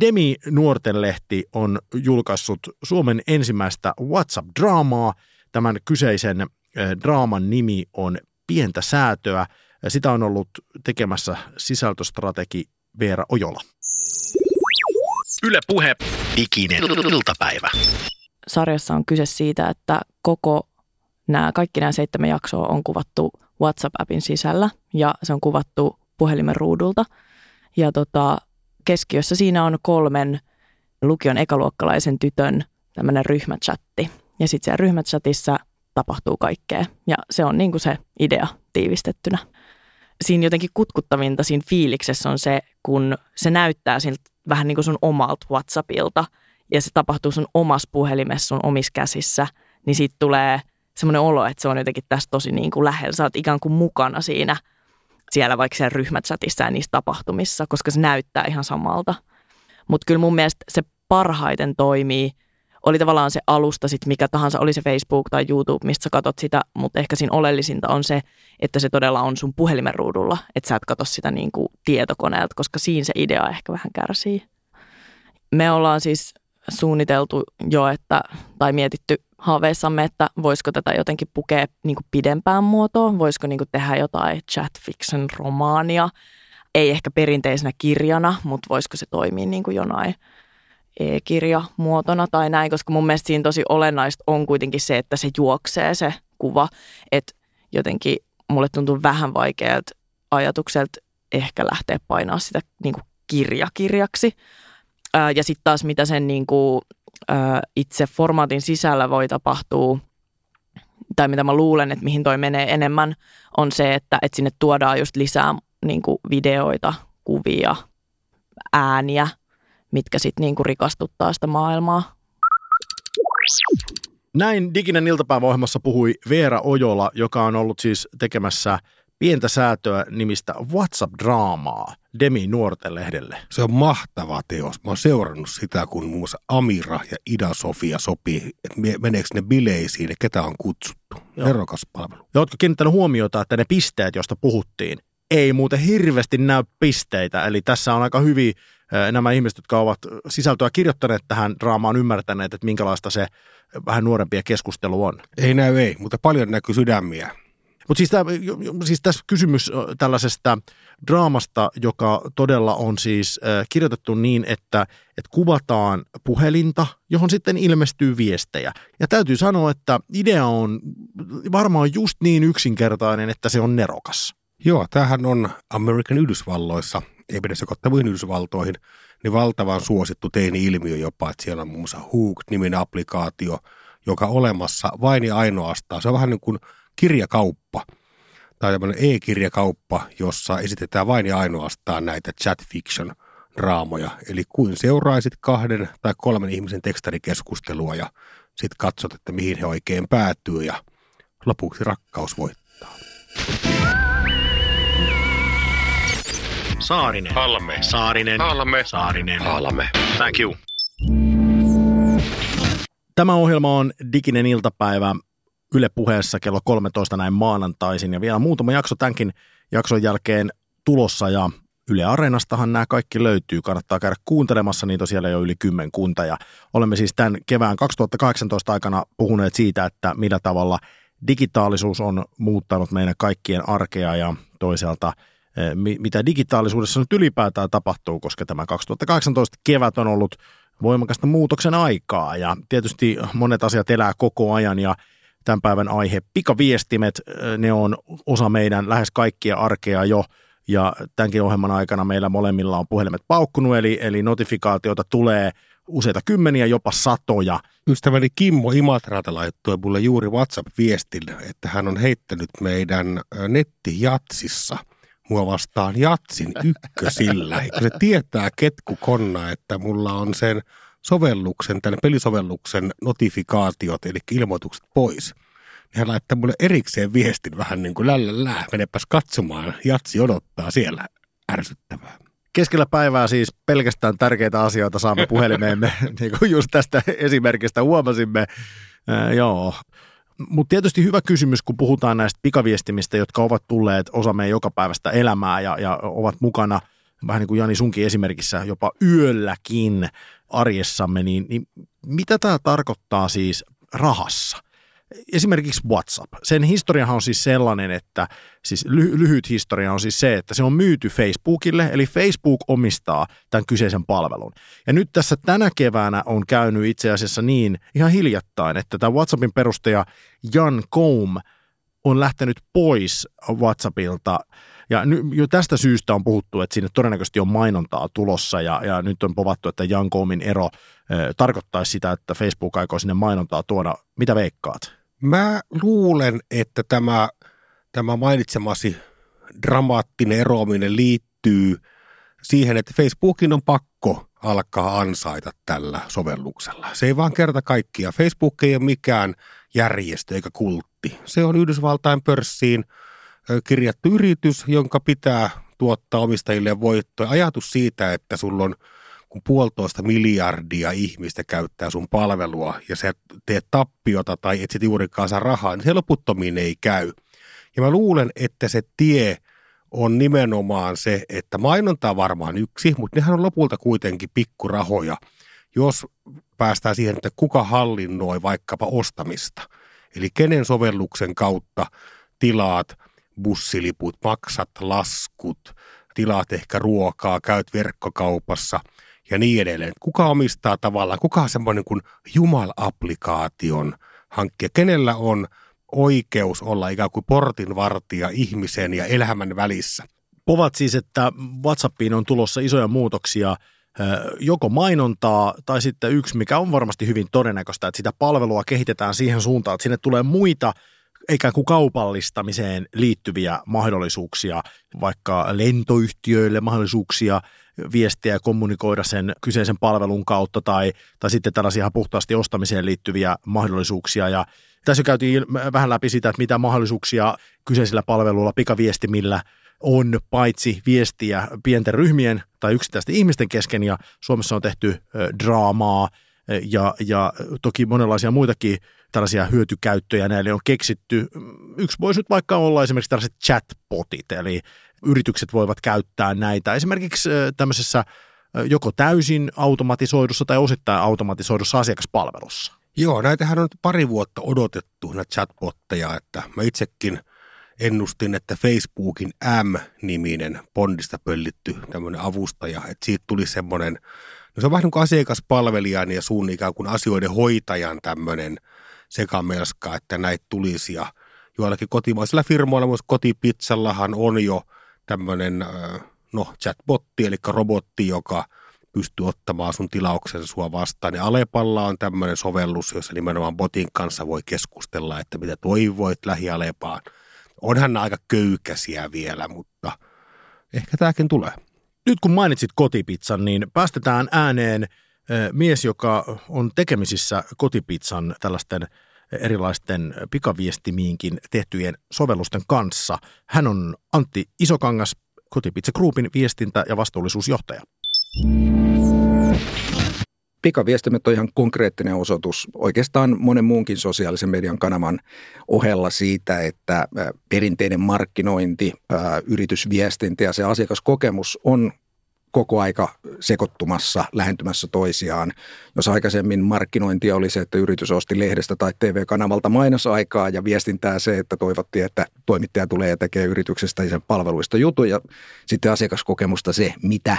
Demi Nuorten lehti on julkaissut Suomen ensimmäistä WhatsApp-draamaa. Tämän kyseisen draaman nimi on Pientä säätöä. Sitä on ollut tekemässä sisältöstrategi Veera Ojola. Yle puhe, ikinen iltapäivä. Sarjassa on kyse siitä, että koko nämä, kaikki nämä seitsemän jaksoa on kuvattu WhatsApp-appin sisällä ja se on kuvattu puhelimen ruudulta. Ja tota, keskiössä siinä on kolmen lukion ekaluokkalaisen tytön tämmöinen ryhmächatti. Ja sitten siellä ryhmächatissa tapahtuu kaikkea ja se on niin kuin se idea tiivistettynä. Siinä jotenkin kutkuttavinta siinä fiiliksessä on se, kun se näyttää siltä vähän niin kuin sun omalta WhatsAppilta ja se tapahtuu sun omassa puhelimessa, sun omissa käsissä, niin siitä tulee semmoinen olo, että se on jotenkin tässä tosi niin kuin lähellä. Sä oot ikään kuin mukana siinä, siellä vaikka siellä ryhmächatissa ja niissä tapahtumissa, koska se näyttää ihan samalta. Mutta kyllä mun mielestä se parhaiten toimii, oli tavallaan se alusta sit mikä tahansa, oli se Facebook tai YouTube, mistä sä katot sitä, mutta ehkä siinä oleellisinta on se, että se todella on sun puhelimen ruudulla, että sä et katso sitä niin kuin tietokoneelta, koska siinä se idea ehkä vähän kärsii. Me ollaan siis suunniteltu jo, että, tai mietitty haaveissamme, että voisiko tätä jotenkin pukea niin kuin pidempään muotoon, voisiko niin kuin tehdä jotain chat fiction romaania, ei ehkä perinteisenä kirjana, mutta voisiko se toimia niin kuin jonain e-kirjamuotona tai näin, koska mun mielestä siinä tosi olennaista on kuitenkin se, että se juoksee se kuva, että jotenkin mulle tuntuu vähän vaikealta ajatukselta ehkä lähteä painaa sitä niin kuin kirjakirjaksi. Ää, ja sitten taas mitä sen niin kuin, ää, itse formaatin sisällä voi tapahtua, tai mitä mä luulen, että mihin toi menee enemmän, on se, että et sinne tuodaan just lisää niin kuin videoita, kuvia, ääniä, mitkä sitten niin kuin rikastuttaa sitä maailmaa. Näin diginen iltapäiväohjelmassa puhui Veera Ojola, joka on ollut siis tekemässä Pientä säätöä nimistä WhatsApp-draamaa Demi Nuorten lehdelle. Se on mahtava teos. Mä oon seurannut sitä, kun muun muassa Amira ja Ida-Sofia sopii, että meneekö ne bileisiin ja ketä on kutsuttu. Nerokas palvelu. Ja ootko kiinnittänyt huomiota, että ne pisteet, joista puhuttiin, ei muuten hirveästi näy pisteitä. Eli tässä on aika hyvin nämä ihmiset, jotka ovat sisältöä kirjoittaneet tähän draamaan, ymmärtäneet, että minkälaista se vähän nuorempia keskustelu on. Ei näy, ei, mutta paljon näkyy sydämiä. Mutta siis, siis tässä kysymys tällaisesta draamasta, joka todella on siis kirjoitettu niin, että, että kuvataan puhelinta, johon sitten ilmestyy viestejä. Ja täytyy sanoa, että idea on varmaan just niin yksinkertainen, että se on nerokas. Joo, tämähän on Amerikan Yhdysvalloissa, ei pidä sekoittavuihin Yhdysvaltoihin, niin valtavan suosittu teini-ilmiö jopa, että siellä on muun muassa Hook-niminen applikaatio, joka olemassa vain ja ainoastaan. Se on vähän niin kuin kirjakauppa tai tämmöinen e-kirjakauppa, jossa esitetään vain ja ainoastaan näitä chat fiction -draamoja. Eli kuin seuraisit kahden tai kolmen ihmisen tekstarikeskustelua ja sitten katsot, että mihin he oikein päätyy ja lopuksi rakkaus voittaa. Saarinen. Halme. Saarinen. Halme. Saarinen. Halme. Thank you. Tämä ohjelma on diginen iltapäivä Yle Puheessa kello kolmetoista näin maanantaisin, ja vielä muutama jakso tämänkin jakson jälkeen tulossa, ja Yle Areenastahan nämä kaikki löytyy. Kannattaa käydä kuuntelemassa, niitä siellä jo yli kymmenkunta, ja olemme siis tämän kevään kaksituhattakahdeksantoista aikana puhuneet siitä, että millä tavalla digitaalisuus on muuttanut meidän kaikkien arkea ja toisaalta mitä digitaalisuudessa nyt ylipäätään tapahtuu, koska tämä kaksituhattakahdeksantoista kevät on ollut voimakasta muutoksen aikaa ja tietysti monet asiat elää koko ajan, ja tämän päivän aihe pikaviestimet, ne on osa meidän lähes kaikkia arkea jo, ja tämänkin ohjelman aikana meillä molemmilla on puhelimet paukkunut, eli, eli notifikaatiota tulee useita kymmeniä, jopa satoja. Ystäväni Kimmo Imatralta laittoi mulle juuri WhatsApp-viestin, että hän on heittänyt meidän nettijatsissa mua vastaan jatsin ykkösillä. Eikö se tietää ketkukonna, että mulla on sen sovelluksen, tämän pelisovelluksen notifikaatiot, eli ilmoitukset pois. Hän laittaa mulle erikseen viestin vähän niin kuin lällällää, menepäs katsomaan, jatsi odottaa siellä, ärsyttävää. Keskellä päivää siis pelkästään tärkeitä asioita saamme puhelimeemme, niin kuin just tästä esimerkistä huomasimme, äh, joo. Mutta tietysti hyvä kysymys, kun puhutaan näistä pikaviestimistä, jotka ovat tulleet osa meidän jokapäiväistä elämää ja, ja ovat mukana, vähän niin kuin Jani sunkin esimerkissä, jopa yölläkin arjessamme, niin, niin mitä tämä tarkoittaa siis rahassa? Esimerkiksi WhatsApp. Sen historiahan on siis sellainen, että siis lyhyt historia on siis se, että se on myyty Facebookille, eli Facebook omistaa tämän kyseisen palvelun. Ja nyt tässä tänä keväänä on käynyt itse asiassa niin ihan hiljattain, että tämä WhatsAppin perustaja Jan Koum on lähtenyt pois WhatsAppilta. Ja nyt jo tästä syystä on puhuttu, että siinä todennäköisesti on mainontaa tulossa, ja, ja nyt on povattu, että Jan Koumin ero ö, tarkoittaisi sitä, että Facebook aikoo sinne mainontaa tuoda. Mitä veikkaat? Mä luulen, että tämä, tämä mainitsemasi dramaattinen eroaminen liittyy siihen, että Facebookin on pakko alkaa ansaita tällä sovelluksella. Se ei vaan kerta kaikkia. Facebook ei ole mikään järjestö eikä kultti. Se on Yhdysvaltain pörssiin kirjattu yritys, jonka pitää tuottaa omistajille voittoa. Ajatus siitä, että sulla on kun puolitoista miljardia ihmistä käyttää sun palvelua ja sä teet tappiota tai etsit juurikaan saa rahaa, niin se loputtomiin ei käy. Ja mä luulen, että se tie on nimenomaan se, että mainonta on varmaan yksi, mutta nehän on lopulta kuitenkin pikkurahoja, jos päästään siihen, että kuka hallinnoi vaikkapa ostamista. Eli kenen sovelluksen kautta tilaat bussiliput, maksat laskut, tilaat ehkä ruokaa, käyt verkkokaupassa ja niin edelleen. Kuka omistaa tavallaan, kuka on semmoinen kuin Jumal-applikaation hankkija, kenellä on oikeus olla ikään kuin portinvartija ihmisen ja elämän välissä. ovat siis, että WhatsAppiin on tulossa isoja muutoksia, joko mainontaa tai sitten yksi, mikä on varmasti hyvin todennäköistä, että sitä palvelua kehitetään siihen suuntaan, että sinne tulee muita ikään kuin kaupallistamiseen liittyviä mahdollisuuksia, vaikka lentoyhtiöille mahdollisuuksia viestiä ja kommunikoida sen kyseisen palvelun kautta tai, tai sitten tällaisia puhtaasti ostamiseen liittyviä mahdollisuuksia. Ja tässä käytiin vähän läpi sitä, että mitä mahdollisuuksia kyseisillä palveluilla, pikaviestimillä on paitsi viestiä pienten ryhmien tai yksittäisten ihmisten kesken, ja Suomessa on tehty draamaa ja, ja toki monenlaisia muitakin tällaisia hyötykäyttöjä näille on keksitty. Yksi voisi nyt vaikka olla esimerkiksi tällaiset chatbotit, eli yritykset voivat käyttää näitä esimerkiksi tämmöisessä joko täysin automatisoidussa tai osittain automatisoidussa asiakaspalvelussa. Joo, näitähän on pari vuotta odotettu näitä chatbotteja, että mä itsekin ennustin, että Facebookin M-niminen Pondista pöllitty tämmöinen avustaja, että siitä tuli semmoinen, no se on vähän niin kuin asiakaspalvelijan ja suun ikään kuin asioiden hoitajan tämmöinen sekamelska, että näitä tulisi ja joillakin kotimaisilla firmoilla, myös Kotipizzallahan on jo tämmöinen, no chatbotti, eli robotti, joka pystyy ottamaan sun tilauksen sua vastaan. Ja Alepalla on tämmöinen sovellus, jossa nimenomaan botin kanssa voi keskustella, että mitä toivoit lähi-Alepaan. Onhan nämä aika köykäisiä vielä, mutta ehkä tämäkin tulee. Nyt kun mainitsit Kotipizzan, niin päästetään ääneen mies, joka on tekemisissä Kotipizzan tällaisten erilaisten pikaviestimiinkin tehtyjen sovellusten kanssa. Hän on Antti Isokangas, Kotipizza Groupin viestintä- ja vastuullisuusjohtaja. Pikaviestimet on ihan konkreettinen osoitus oikeastaan monen muunkin sosiaalisen median kanavan ohella siitä, että perinteinen markkinointi, yritysviestintä ja se asiakaskokemus on koko aika sekoittumassa, lähentymässä toisiaan. Jos aikaisemmin markkinointia oli se, että yritys osti lehdestä tai T V-kanavalta mainosaikaa ja viestintää se, että toivottiin, että toimittaja tulee ja tekee yrityksestä ja sen palveluista jutun ja sitten asiakaskokemusta se, mitä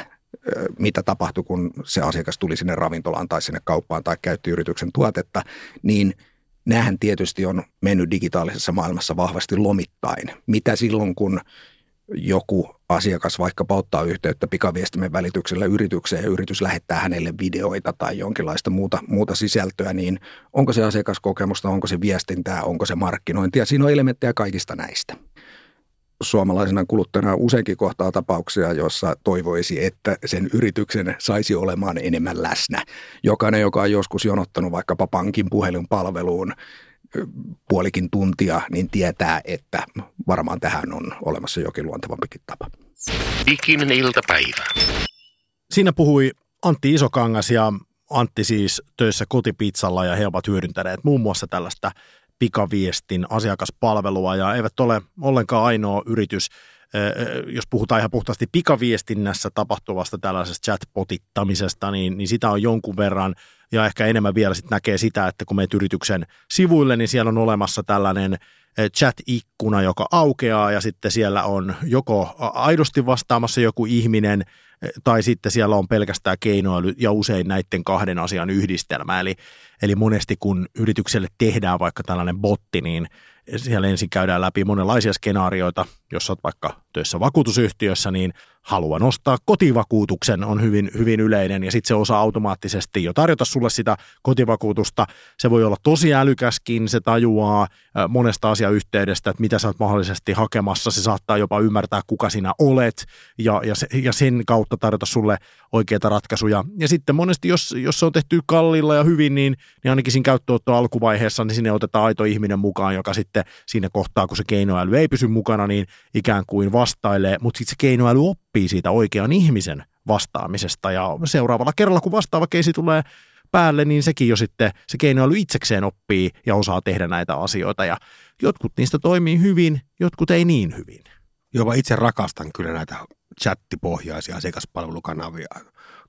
mitä tapahtui, kun se asiakas tuli sinne ravintolaan tai sinne kauppaan tai käytti yrityksen tuotetta, niin näähän tietysti on mennyt digitaalisessa maailmassa vahvasti lomittain. Mitä silloin, kun joku asiakas vaikka ottaa yhteyttä pikaviestimen välityksellä yritykseen ja yritys lähettää hänelle videoita tai jonkinlaista muuta, muuta sisältöä, niin onko se asiakaskokemusta, onko se viestintää, onko se markkinointia? Siinä on elementtejä kaikista näistä. Suomalaisena kuluttajana useinkin kohtaa tapauksia, joissa toivoisi, että sen yrityksen saisi olemaan enemmän läsnä. Jokainen, joka on joskus jonottanut vaikkapa pankin puhelinpalveluun puolikin tuntia, niin tietää, että varmaan tähän on olemassa jokin luontevampikin tapa. Diginen iltapäivä. Siinä puhui Antti Isokangas ja Antti siis töissä Kotipizzalla ja he ovat hyödyntäneet muun muassa tällaista pikaviestin asiakaspalvelua ja eivät ole ollenkaan ainoa yritys, jos puhutaan ihan puhtaasti pikaviestinnässä tapahtuvasta tällaisesta chatbotittamisesta, niin, niin sitä on jonkun verran ja ehkä enemmän vielä sitten näkee sitä, että kun menet yrityksen sivuille, niin siellä on olemassa tällainen chat-ikkuna, joka aukeaa ja sitten siellä on joko aidosti vastaamassa joku ihminen tai sitten siellä on pelkästään keinoäly ja usein näiden kahden asian yhdistelmä. Eli, eli monesti kun yritykselle tehdään vaikka tällainen botti, niin siellä ensin käydään läpi monenlaisia skenaarioita. Jos olet vaikka töissä vakuutusyhtiössä, niin haluan ostaa kotivakuutuksen on hyvin, hyvin yleinen ja sitten se osaa automaattisesti jo tarjota sulle sitä kotivakuutusta. Se voi olla tosi älykäskin, se tajuaa monesta asiayhteydestä, että mitä sä oot mahdollisesti hakemassa. Se saattaa jopa ymmärtää, kuka sinä olet ja, ja, se, ja sen kautta tarjota sulle oikeita ratkaisuja. Ja sitten monesti, jos, jos se on tehty kalliilla ja hyvin, niin, niin ainakin siinä käyttöotto alkuvaiheessa, niin sinne otetaan aito ihminen mukaan, joka sitten siinä kohtaa, kun se keinoäly ei pysy mukana, niin ikään kuin vastailee, mutta sitten se keinoäly oppii siitä oikean ihmisen vastaamisesta ja seuraavalla kerralla, kun vastaava keisi tulee päälle, niin sekin jo sitten se keinoäly itsekseen oppii ja osaa tehdä näitä asioita ja jotkut niistä toimii hyvin, jotkut ei niin hyvin. Joo, mä itse rakastan kyllä näitä chattipohjaisia asiakaspalvelukanavia.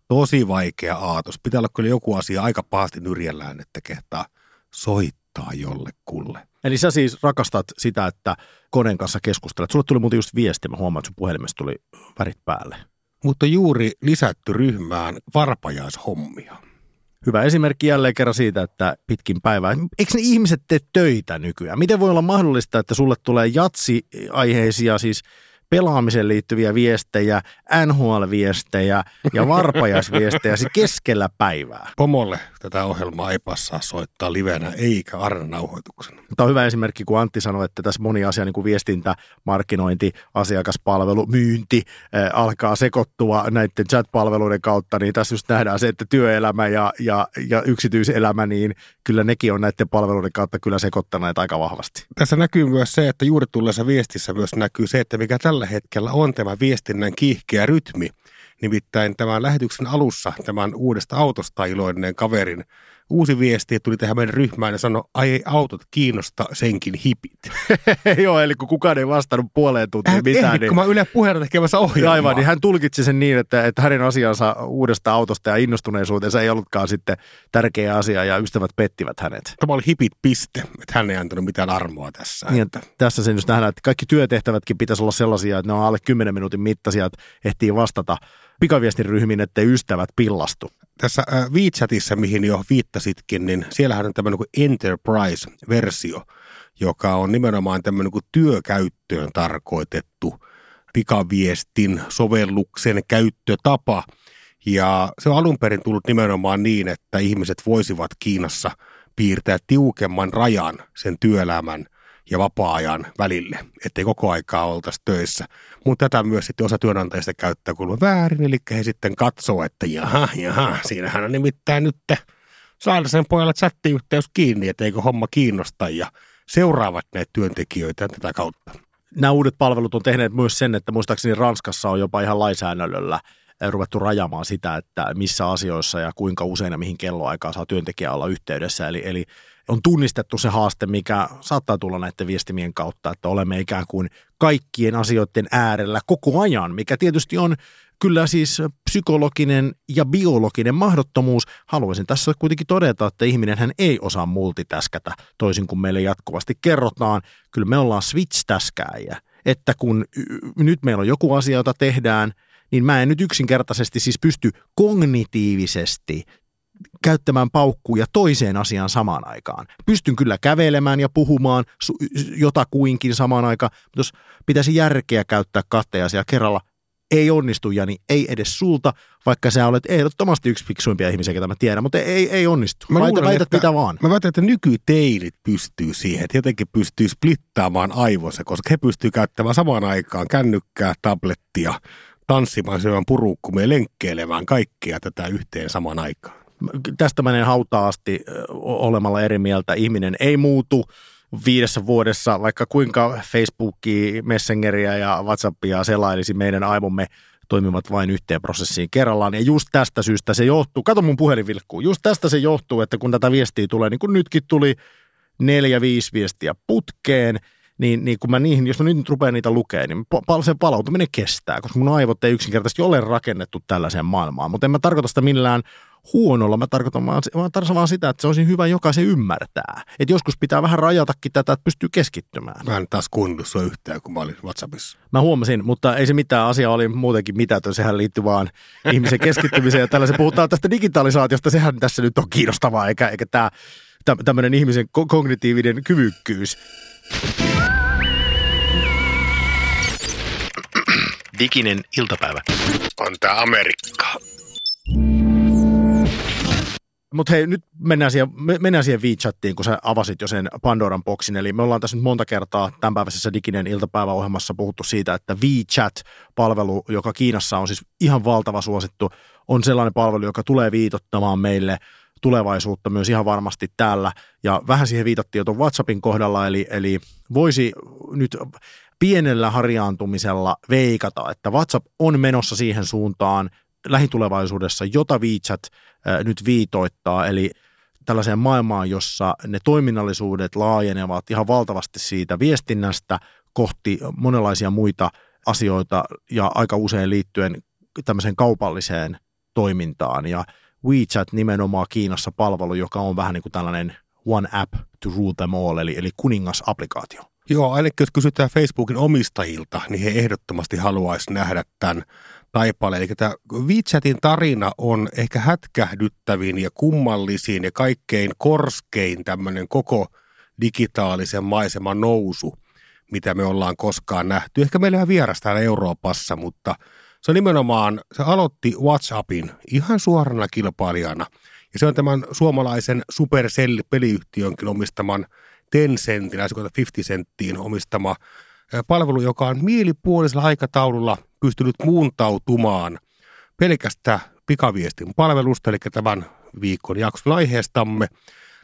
Tosi vaikea aatos. Pitää olla kyllä joku asia aika pahasti nyrjellään, että kehtaa soittaa jollekulle. Eli sä siis rakastat sitä, että koneen kanssa keskustelet. Sulle tuli muuten just viesti, mä huomaan, että sun puhelimessa tuli värit päälle. Mutta juuri lisätty ryhmään varpajaishommia. Hyvä esimerkki jälleen kerran siitä, että pitkin päivää. Eikö ne ihmiset tee töitä nykyään? Miten voi olla mahdollista, että sulle tulee jatsi-aiheisia siis pelaamiseen liittyviä viestejä, N H L-viestejä ja varpajaisviestejä sit keskellä päivää. Pomolle tätä ohjelmaa ei passaa soittaa livenä eikä arnauhoituksena. Tämä on hyvä esimerkki, kun Antti sanoi, että tässä moni asia, niin kuin viestintä, markkinointi, asiakaspalvelu, myynti äh, alkaa sekoittua näiden chat-palveluiden kautta, niin tässä just nähdään se, että työelämä ja, ja, ja yksityiselämä, niin kyllä nekin on näiden palveluiden kautta kyllä sekoittaneet aika vahvasti. Tässä näkyy myös se, että juuri tulleessa viestissä myös näkyy se, että mikä tällä hetkellä on tämä viestinnän kiihkeä rytmi. Nimittäin tämän lähetyksen alussa tämän uudesta autosta iloinen kaverin uusi viesti tuli tähän meidän ryhmään ja sanoi, ai autot kiinnosta senkin hipit. Joo, eli kun kukaan ei vastannut puoleen tuntiin mitään. Ehdi, niin, kun mä Yle Puheena tekemässä ohjelmaa. Aivan, niin hän tulkitsi sen niin, että, että hänen asiansa uudesta autosta ja innostuneisuutensa ei ollutkaan sitten tärkeä asia ja ystävät pettivät hänet. Tämä oli hipit piste, että hän ei antanut mitään armoa tässä. Niin, että... Tässä sen just nähdään, että kaikki työtehtävätkin pitäisi olla sellaisia, että ne on alle kymmenen minuutin mittaisia, että ehtii vastata pikaviestiryhmiin, että ystävät pillastu. Tässä WeChatissa, mihin jo viittasitkin, niin siellähän on tämmöinen kuin Enterprise-versio, joka on nimenomaan tämmöinen kuin työkäyttöön tarkoitettu pikaviestin sovelluksen käyttötapa. Ja se on alun perin tullut nimenomaan niin, että ihmiset voisivat Kiinassa piirtää tiukemman rajan sen työelämän ja vapaa-ajan välille, ettei koko aikaa oltaisi töissä. Mutta tätä myös sitten osa työnantajista käyttää kuulemma väärin, eli he sitten katsoo, että jaha, jaha, siinähän on nimittäin nyt saada sen pojalla chattiyhteys kiinni, etteikö homma kiinnosta, ja seuraavat näitä työntekijöitä tätä kautta. Nämä uudet palvelut on tehneet myös sen, että muistaakseni Ranskassa on jopa ihan lainsäädännöllä ruvettu rajamaan sitä, että missä asioissa ja kuinka useina mihin kelloaikaan saa työntekijä olla yhteydessä, eli, eli on tunnistettu se haaste, mikä saattaa tulla näiden viestimien kautta, että olemme ikään kuin kaikkien asioiden äärellä koko ajan, mikä tietysti on kyllä siis psykologinen ja biologinen mahdottomuus. Haluaisin tässä kuitenkin todeta, että ihminenhän ei osaa multitäskätä toisin kuin meille jatkuvasti kerrotaan. Kyllä me ollaan switch-täskääjä, että kun nyt meillä on joku asia, jota tehdään, niin mä en nyt yksinkertaisesti siis pysty kognitiivisesti käyttämään paukkuja toiseen asiaan samaan aikaan. Pystyn kyllä kävelemään ja puhumaan jotakuinkin samaan aikaan, mutta jos pitäisi järkeä käyttää kahteen asiaan kerralla, ei onnistu, Jani, ei edes sulta, vaikka sä olet ehdottomasti yksi fiksuimpia ihmisiä, ketä mä tiedän, mutta ei, ei onnistu. Mä luulen, väität mitä vaan. Mä väitän, että nykyteilit pystyy siihen, että jotenkin pystyy splittaamaan aivonsa, koska he pystyy käyttämään samaan aikaan kännykkää, tablettia, tanssimaan, syömään purukkumia, lenkkeilemään kaikkea tätä yhteen samaan aikaan. Tästä menen hautaa asti olemalla eri mieltä. Ihminen ei muutu viidessä vuodessa, vaikka kuinka Facebookia, Messengeriä ja WhatsAppia selailisi, meidän aivomme toimivat vain yhteen prosessiin kerrallaan. Ja just tästä syystä se johtuu, kato mun puhelin vilkkuu, just tästä se johtuu, että kun tätä viestiä tulee, niin kun nytkin tuli neljä, viisi viestiä putkeen, niin, niin kun mä niihin, jos mä nyt rupean niitä lukemaan, niin se palautuminen kestää, koska mun aivot ei yksinkertaisesti ole rakennettu tällaiseen maailmaan, mutta en mä tarkoita sitä millään huonolla. Mä tarkoitan vaan sitä, että se olisi hyvä jokaisen ymmärtää. Että joskus pitää vähän rajatakin tätä, että pystyy keskittymään. Mä en taas kuunnellut sua yhtään, kun mä olin WhatsAppissa. Mä huomasin, mutta ei se mitään. Asia oli muutenkin mitätön. Sehän liittyy vaan ihmisen keskittymiseen. Ja tällaisen puhutaan tästä digitalisaatiosta. Sehän tässä nyt on kiinnostavaa, eikä, eikä tämä tämmöinen ihmisen kognitiivinen kyvykkyys. Diginen iltapäivä. On tää Amerikka. Mutta hei, nyt mennään siihen, mennään siihen WeChattiin, kun sä avasit jo sen Pandoran boksin. Eli me ollaan tässä nyt monta kertaa tämänpäiväisessä Diginen iltapäiväohjelmassa puhuttu siitä, että WeChat-palvelu, joka Kiinassa on siis ihan valtava suosittu, on sellainen palvelu, joka tulee viitottamaan meille tulevaisuutta myös ihan varmasti täällä. Ja vähän siihen viitattiin jo tuon WhatsAppin kohdalla, eli, eli voisi nyt pienellä harjaantumisella veikata, että WhatsApp on menossa siihen suuntaan lähitulevaisuudessa, jota WeChat nyt viitoittaa, eli tällaiseen maailmaan, jossa ne toiminnallisuudet laajenevat ihan valtavasti siitä viestinnästä kohti monenlaisia muita asioita ja aika usein liittyen tämmöiseen kaupalliseen toimintaan. Ja WeChat nimenomaan Kiinassa palvelu, joka on vähän niin kuin tällainen one app to rule them all, eli, eli kuningasapplikaatio. Joo, ainakin jos kysytään Facebookin omistajilta, niin he ehdottomasti haluaisi nähdä tämän taipaleen. Eli tämä WeChatin tarina on ehkä hätkähdyttävin ja kummallisin ja kaikkein korskein tämmöinen koko digitaalisen maiseman nousu, mitä me ollaan koskaan nähty. Ehkä meillä on vieras täällä Euroopassa, mutta se nimenomaan, se aloitti WhatsAppin ihan suorana kilpailijana. Ja se on tämän suomalaisen Supercell-peliyhtiönkin omistaman Tencentin, äsken viisikymmentä senttiin omistama palvelu, joka on mielipuolisella aikataululla pystynyt muuntautumaan pelkästä pikaviestin palvelusta, eli tämän viikon jakson aiheestamme,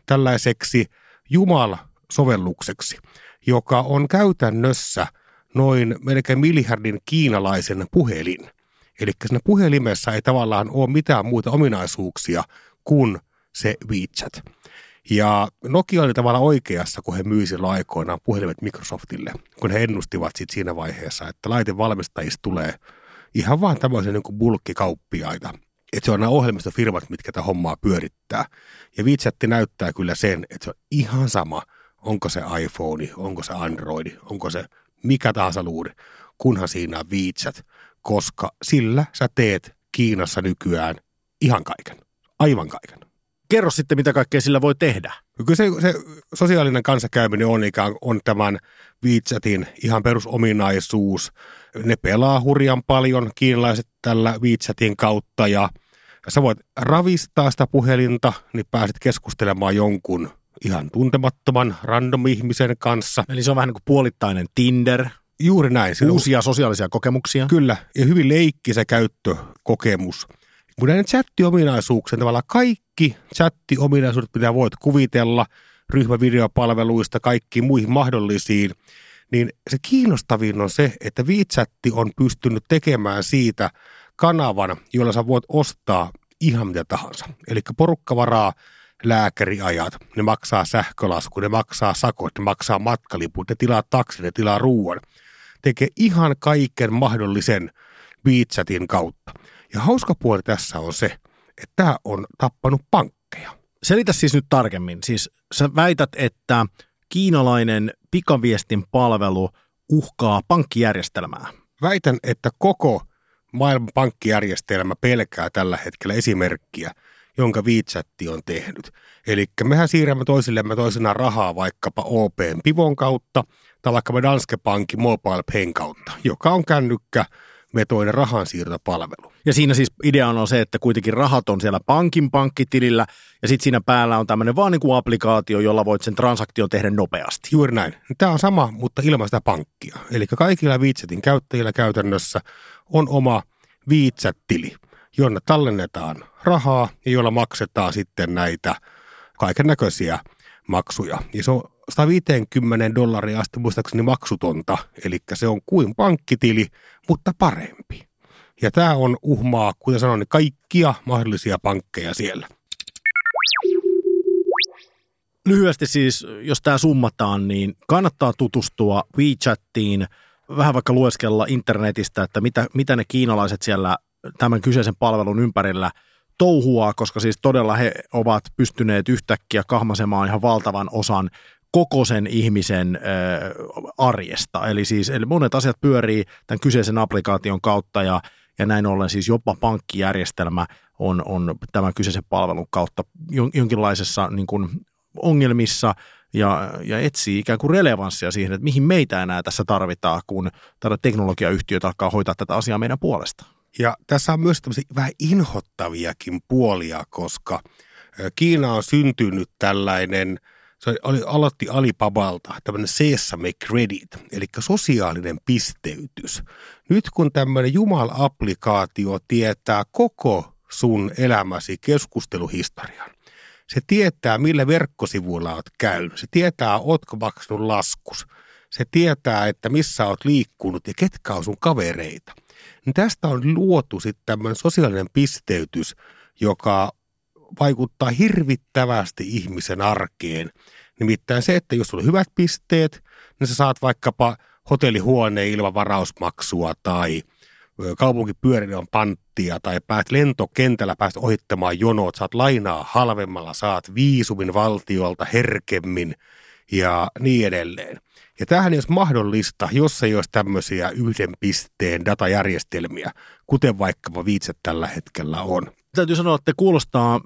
tällaiseksi Jumal-sovellukseksi, joka on käytännössä noin melkein miljardin kiinalaisen puhelin. Eli siinä puhelimessa ei tavallaan ole mitään muuta ominaisuuksia kuin se WeChat. Ja Nokia oli tavallaan oikeassa, kun he myy silloin aikoinaan puhelimet Microsoftille, kun he ennustivat sit siinä vaiheessa, että laitevalmistajista tulee ihan vaan tämmöisiä niin kuin bulkkikauppiaita. Että se on nämä ohjelmistofirmat, mitkä tämä hommaa pyörittää. Ja WeChat näyttää kyllä sen, että se on ihan sama, onko se iPhone, onko se Android, onko se mikä tahansa luuri, kunhan siinä on WeChat, koska sillä sä teet Kiinassa nykyään ihan kaiken, aivan kaiken. Kerro sitten, mitä kaikkea sillä voi tehdä. Kyllä se, se sosiaalinen kanssakäyminen on, ikään, on tämän WeChatin ihan perusominaisuus. Ne pelaa hurjan paljon kiinalaiset tällä WeChatin kautta ja sä voit ravistaa sitä puhelinta, niin pääset keskustelemaan jonkun ihan tuntemattoman random-ihmisen kanssa. Eli se on vähän niin kuin puolittainen Tinder. Juuri näin. Uusia on sosiaalisia kokemuksia. Kyllä, ja hyvin leikki se käyttökokemus. Kun näiden chattiominaisuuksien tavallaan kaikki chattiominaisuudet, mitä voit kuvitella, ryhmävideopalveluista, kaikkiin muihin mahdollisiin, niin se kiinnostavin on se, että WeChat on pystynyt tekemään siitä kanavan, jolla sä voit ostaa ihan mitä tahansa. Eli porukka varaa lääkäriajat, ne maksaa sähkölasku, ne maksaa sakot, ne maksaa matkaliput, ne tilaa taksi, ne tilaa ruoan. Tekee ihan kaiken mahdollisen WeChatin kautta. Ja hauska puoli tässä on se, että tämä on tappanut pankkeja. Selitä siis nyt tarkemmin. Siis sä väität, että kiinalainen pikaviestin palvelu uhkaa pankkijärjestelmää. Väitän, että koko maailman pankkijärjestelmä pelkää tällä hetkellä esimerkkiä, jonka WeChat on tehnyt. Eli mehän siirrämme toisillemme toisinaan rahaa vaikkapa O P:n Pivon kautta tai vaikkapa Danske Bankin Mobile Payn kautta, joka on kännykkä metoinen rahansiirtopalvelu. Ja siinä siis idea on se, että kuitenkin rahat on siellä pankin pankkitilillä ja sitten siinä päällä on tämmöinen vaan niin kuin applikaatio, jolla voit sen transaktion tehdä nopeasti. Juuri näin. Tämä on sama, mutta ilman sitä pankkia. Eli kaikilla WeChatin käyttäjillä käytännössä on oma WeChat-tili, jonne tallennetaan rahaa ja jolla maksetaan sitten näitä kaiken näköisiä maksuja. Ja se on sata viisikymmentä dollaria asti muistaakseni maksutonta, eli se on kuin pankkitili, mutta parempi. Ja tämä on uhmaa, kuten sanoin, niin kaikkia mahdollisia pankkeja siellä. Lyhyesti siis, jos tämä summataan, niin kannattaa tutustua WeChatiin, vähän vaikka lueskella internetistä, että mitä, mitä ne kiinalaiset siellä tämän kyseisen palvelun ympärillä touhuaa, koska siis todella he ovat pystyneet yhtäkkiä kahmasemaan ihan valtavan osan koko sen ihmisen ö, arjesta. Eli siis eli monet asiat pyörii tämän kyseisen applikaation kautta ja, ja näin ollen siis jopa pankkijärjestelmä on, on tämän kyseisen palvelun kautta jonkinlaisessa niin kuin ongelmissa ja, ja etsii ikään kuin relevanssia siihen, että mihin meitä enää tässä tarvitaan, kun tätä teknologiayhtiöt alkaa hoitaa tätä asiaa meidän puolesta. Ja tässä on myös tämmöisiä vähän inhottaviakin puolia, koska Kiina on syntynyt tällainen, se oli, aloitti Alibabalta, tämmöinen sesame credit, eli sosiaalinen pisteytys. Nyt kun tämmöinen Jumal-applikaatio tietää koko sun elämäsi keskusteluhistorian, se tietää, millä verkkosivuilla oot käynyt, se tietää, ootko maksanut laskus, se tietää, että missä oot liikkunut ja ketkä on sun kavereita. Niin tästä on luotu sitten tämmöinen sosiaalinen pisteytys, joka vaikuttaa hirvittävästi ihmisen arkeen. Nimittäin se, että jos sulla on hyvät pisteet, niin sä saat vaikkapa hotellihuoneen ilman varausmaksua tai kaupunkipyöräilyn panttia tai päät lentokentällä päästä ohittamaan jonot, saat lainaa halvemmalla, saat viisumin valtiolta herkemmin ja niin edelleen. Ja tämähän ei olisi mahdollista, jos ei olisi tämmöisiä yhden pisteen datajärjestelmiä, kuten vaikkapa WeChat tällä hetkellä on. Täytyy sanoa, että kuulostaa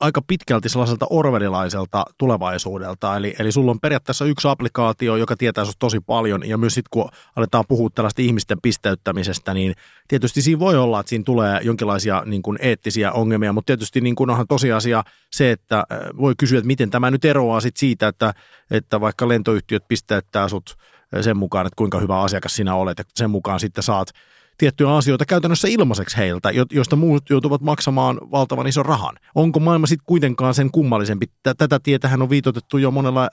aika pitkälti sellaiselta orwellilaiselta tulevaisuudelta, eli, eli sulla on periaatteessa yksi applikaatio, joka tietää sinusta tosi paljon, ja myös sitten kun aletaan puhua tällaista ihmisten pisteyttämisestä, niin tietysti siinä voi olla, että siinä tulee jonkinlaisia niin kuin eettisiä ongelmia, mutta tietysti niin kuin onhan tosiasia se, että voi kysyä, että miten tämä nyt eroaa sit siitä, että, että vaikka lentoyhtiöt pisteyttää sut sen mukaan, että kuinka hyvä asiakas sinä olet, ja sen mukaan sitten saat tiettyjä asioita käytännössä ilmaiseksi heiltä, joista muut joutuvat maksamaan valtavan ison rahan. Onko maailma sitten kuitenkaan sen kummallisempi? Tätä tietähän on viitoitettu jo monella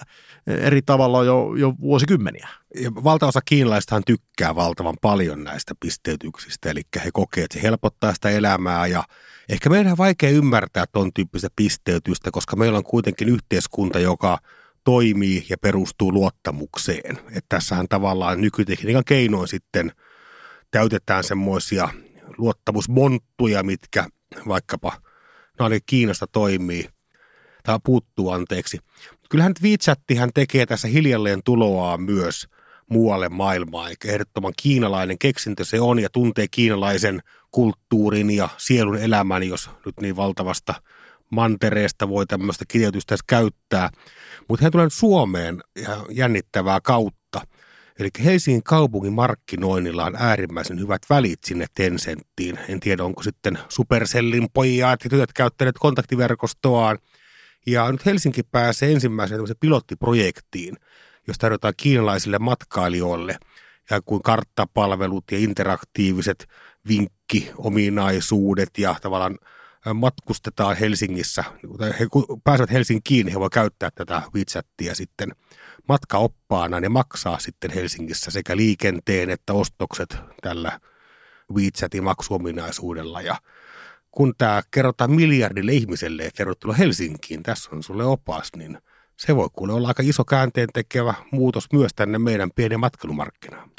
eri tavalla jo, jo vuosikymmeniä. Ja valtaosa kiinalaistahan tykkää valtavan paljon näistä pisteytyksistä, eli he kokee, että se helpottaa sitä elämää ja ehkä meidän on vaikea ymmärtää ton tyyppistä pisteytystä, koska meillä on kuitenkin yhteiskunta, joka toimii ja perustuu luottamukseen. Että tässähän tavallaan nykytekniikan keinoin sitten täytetään semmoisia luottamusmonttuja, mitkä vaikkapa no ainakin Kiinasta toimii tai puuttuu anteeksi. Kyllähän nyt WeChattihän tekee tässä hiljalleen tuloaan myös muualle maailmaan. Eli ehdottoman kiinalainen keksintö se on ja tuntee kiinalaisen kulttuurin ja sielun elämän, jos nyt niin valtavasta mantereesta voi tämmöistä kirjoitusta käyttää. Mutta hän tulee nyt Suomeen ihan jännittävää kautta. Eli Helsingin kaupungin markkinoinnilla on äärimmäisen hyvät välit sinne Tencenttiin. En tiedä, onko sitten Supercellin pojat ja tytöt käyttäneet kontaktiverkostoaan. Ja nyt Helsinki pääsee ensimmäiseen pilottiprojektiin, josta tarjotaan kiinalaisille matkailijoille. Ja kuin karttapalvelut ja interaktiiviset vinkkiominaisuudet ja tavallaan matkustetaan Helsingissä. Kun pääsevät Helsinkiin, he voivat käyttää tätä WeChatia sitten matkaoppaana ja maksaa sitten Helsingissä sekä liikenteen että ostokset tällä WeChatin maksuominaisuudella. Ja kun tämä kerrotaan miljardille ihmiselle, että tervetuloa Helsinkiin, tässä on sulle opas, niin se voi kuule olla aika iso käänteen tekevä muutos myös tänne meidän pienen matkailumarkkinaan.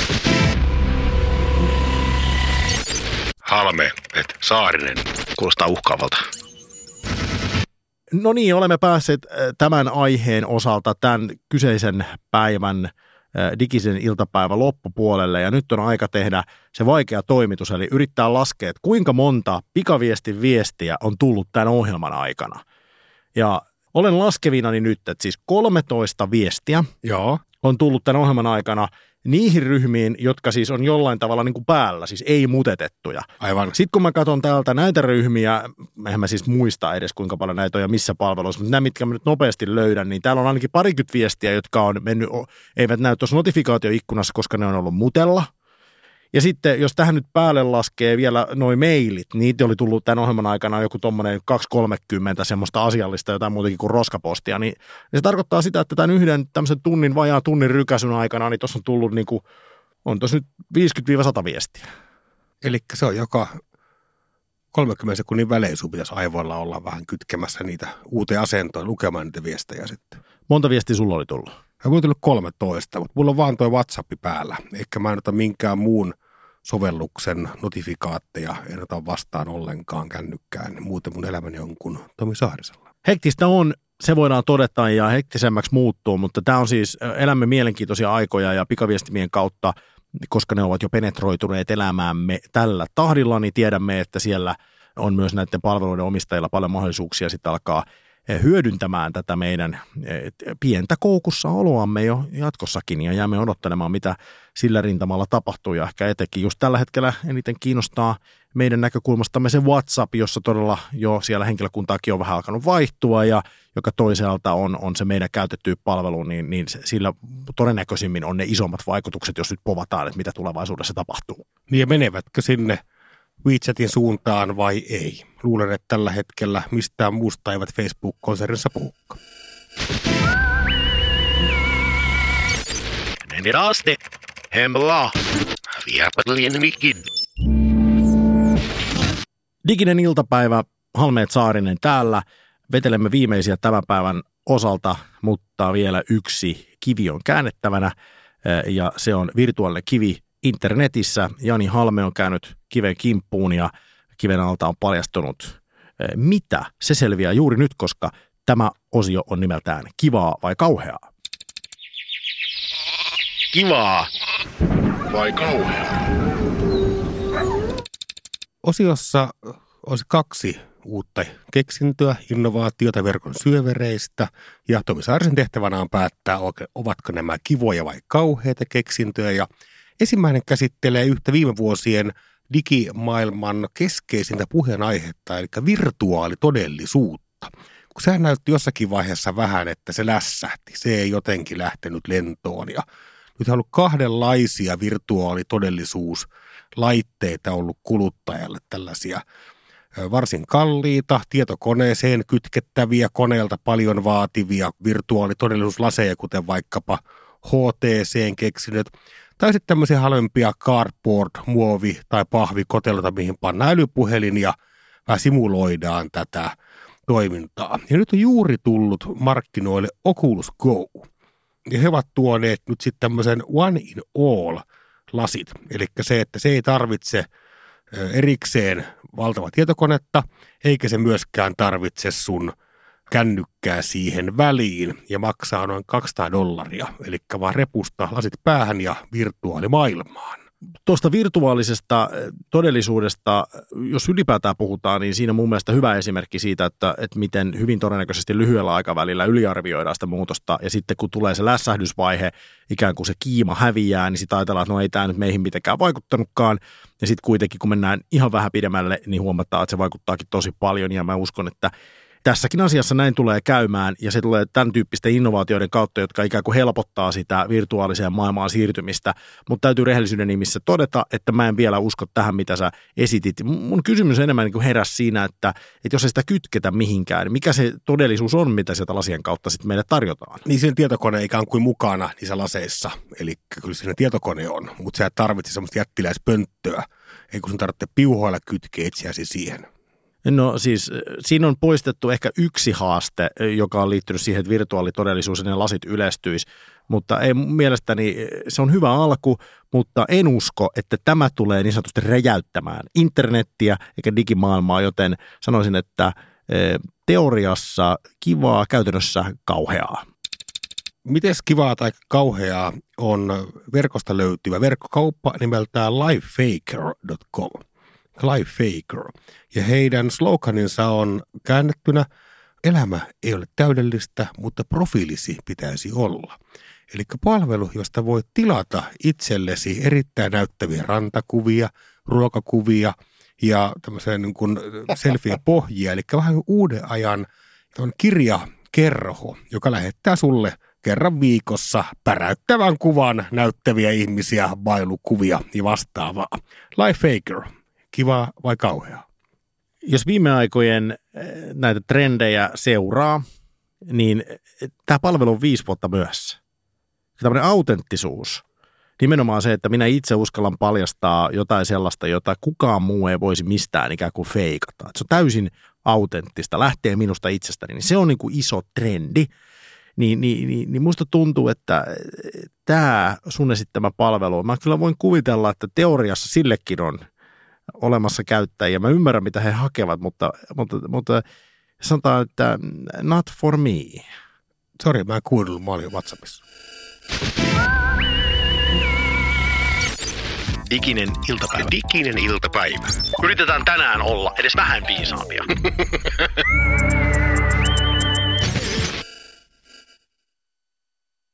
Halme, et Saarinen, kuulostaa uhkaavalta. No niin, olemme päässeet tämän aiheen osalta tämän kyseisen päivän digisen iltapäivän loppupuolelle ja nyt on aika tehdä se vaikea toimitus, eli yrittää laskea, että kuinka monta pikaviestin viestiä on tullut tämän ohjelman aikana. Ja olen laskevinani nyt, että siis kolmetoista viestiä Joo. on tullut tämän ohjelman aikana niihin ryhmiin, jotka siis on jollain tavalla niin kuin päällä, siis ei mutetettuja. Aivan. Sitten kun mä katson täältä näitä ryhmiä, eihän mä siis muista edes kuinka paljon näitä on ja missä palveluissa, mutta nämä, mitkä mä nyt nopeasti löydän, niin täällä on ainakin parikymmentä viestiä, jotka on mennyt, eivät näy tuossa notifikaatioikkunassa, koska ne on ollut mutella. Ja sitten, jos tähän nyt päälle laskee vielä noi mailit, niitä oli tullut tämän ohjelman aikana joku tuommoinen kaksi kolmekymmentä semmoista asiallista, jotain muutenkin kuin roskapostia, niin se tarkoittaa sitä, että tämän yhden tämmöisen tunnin, vajaan tunnin rykäsyn aikana, niin tuossa on tullut niin kuin, on tuossa nyt viisikymmentä sata viestiä. Eli se on joka kolmenkymmenen sekunnin välein sun pitäisi aivoilla olla vähän kytkemässä niitä uuteen asentoon, lukemaan niitä viestejä sitten. Monta viestiä sulla oli tullut? Mulla on tullut kolmetoista, mutta mulla on vaan toi WhatsApp päällä. Eikä mä en ota minkään muun sovelluksen notifikaatteja, en ota vastaan ollenkaan kännykkään. Muuten mun elämäni on kuin Tomi Saarisella. Hektistä on, se voidaan todeta ja hektisemmäksi muuttuu, mutta tämä on siis, elämme mielenkiintoisia aikoja ja pikaviestimien kautta, koska ne ovat jo penetroituneet elämäämme tällä tahdilla, niin tiedämme, että siellä on myös näiden palveluiden omistajilla paljon mahdollisuuksia sitten alkaa hyödyntämään tätä meidän pientä koukussa oloamme jo jatkossakin ja jäämme odottelemaan, mitä sillä rintamalla tapahtuu ja ehkä etenkin just tällä hetkellä eniten kiinnostaa meidän näkökulmastamme se WhatsApp, jossa todella jo siellä henkilökuntaakin on vähän alkanut vaihtua ja joka toisaalta on, on se meidän käytetty palvelu, niin, niin sillä todennäköisimmin on ne isommat vaikutukset, jos nyt povataan, että mitä tulevaisuudessa tapahtuu. Niin ja menevätkö sinne WeChatin suuntaan vai ei? Luulen, että tällä hetkellä mistään muusta eivät Facebook-konsernissa puhukaan. Neniraste, hemla, viapatlien mikin. Diginen iltapäivä, Halmeet Saarinen täällä. Vetelemme viimeisiä tämän päivän osalta, mutta vielä yksi kivi on käännettävänä ja se on virtuaalinen kivi internetissä. Jani Halme on käynyt kiven kimppuun ja kiven alta on paljastunut, mitä se selviää juuri nyt, koska tämä osio on nimeltään kivaa vai kauheaa? Kivaa vai kauheaa? Osiossa olisi kaksi uutta keksintöä, innovaatiota verkon syövereistä ja Tomi Saarisen tehtävänä on päättää, ovatko nämä kivoja vai kauheita keksintöjä. Ja ensimmäinen käsittelee yhtä viime vuosien digimaailman keskeisintä puheenaihetta, eli virtuaalitodellisuutta. Kun sehän näytti jossakin vaiheessa vähän, että se lässähti, se ei jotenkin lähtenyt lentoon ja nyt on ollut kahdenlaisia virtuaalitodellisuuslaitteita ollut kuluttajalle, tällaisia varsin kalliita, tietokoneeseen kytkettäviä, koneelta paljon vaativia virtuaalitodellisuuslaseja, kuten vaikkapa H T C:n keksinyt, tai sitten tämmöisiä halvempia cardboard-, muovi- tai pahvikoteloita, mihin pannaan älypuhelin ja vähän simuloidaan tätä toimintaa. Ja nyt on juuri tullut markkinoille Oculus Go. Ja he ovat tuoneet nyt sitten tämmöisen one in all lasit, eli se, että se ei tarvitse erikseen valtavaa tietokonetta, eikä se myöskään tarvitse sun kännykkää siihen väliin ja maksaa noin kaksisataa dollaria, eli vaan repusta lasit päähän ja virtuaalimaailmaan. Tuosta virtuaalisesta todellisuudesta, jos ylipäätään puhutaan, niin siinä on mun mielestä hyvä esimerkki siitä, että, että miten hyvin todennäköisesti lyhyellä aikavälillä yliarvioidaan sitä muutosta. Ja sitten kun tulee se lässähdysvaihe, ikään kuin se kiima häviää, niin sitä ajatellaan, että no ei tämä nyt meihin mitenkään vaikuttanutkaan. Ja sitten kuitenkin, kun mennään ihan vähän pidemmälle, niin huomataan, että se vaikuttaakin tosi paljon. Ja mä uskon, että tässäkin asiassa näin tulee käymään ja se tulee tämän tyyppisten innovaatioiden kautta, jotka ikään kuin helpottaa sitä virtuaaliseen maailmaan siirtymistä, mutta täytyy rehellisyyden nimissä todeta, että mä en vielä usko tähän, mitä sä esitit. Mun kysymys enemmän niin kuin heräsi siinä, että, että jos ei sitä kytketä mihinkään, niin mikä se todellisuus on, mitä sieltä lasien kautta sitten meille tarjotaan? Niin siinä tietokone ikään kuin mukana niissä laseissa, eli kyllä siinä tietokone on, mutta sä et tarvitse semmoista jättiläispönttöä, ei kun sun tarvitse piuhoilla kytkeä itseäsi siihen. No siis siinä on poistettu ehkä yksi haaste, joka on liittynyt siihen, että virtuaalitodellisuus ja ne lasit yleistyisi, mutta ei mielestäni se on hyvä alku, mutta en usko, että tämä tulee niin sanotusti räjäyttämään internettiä eikä digimaailmaa, joten sanoisin, että teoriassa kivaa, käytännössä kauheaa. Mites kivaa tai kauheaa on verkosta löytyvä verkkokauppa nimeltään lifefaker piste com. Lifefaker. Ja heidän sloganinsa on käännettynä, elämä ei ole täydellistä, mutta profiilisi pitäisi olla. Eli palvelu, josta voi tilata itsellesi erittäin näyttäviä rantakuvia, ruokakuvia ja tämmöisiä niin kuin selfie-pohjia. Eli vähän uuden ajan kirjakerho, joka lähettää sulle kerran viikossa päräyttävän kuvan näyttäviä ihmisiä, bailukuvia ja vastaavaa. Lifefaker. Kivaa vai kauheaa? Jos viime aikojen näitä trendejä seuraa, niin tämä palvelu on viisi vuotta myöhässä. Tällainen autenttisuus, nimenomaan se, että minä itse uskallan paljastaa jotain sellaista, jota kukaan muu ei voisi mistään ikään kuin feikata. Se on täysin autenttista, lähtee minusta itsestäni, niin se on niin kuin iso trendi. Niin, niin, niin, niin musta tuntuu, että tämä sun esittämä palvelu, mä kyllä voin kuvitella, että teoriassa sillekin on olemassa käyttäjiä. Mä ymmärrän, mitä he hakevat, mutta, mutta, mutta sanotaan, että not for me. Sori, mä en kuunnellut, mä olin WhatsAppissa. Diginen iltapäivä. Diginen iltapäivä. Yritetään tänään olla edes vähän viisaampia.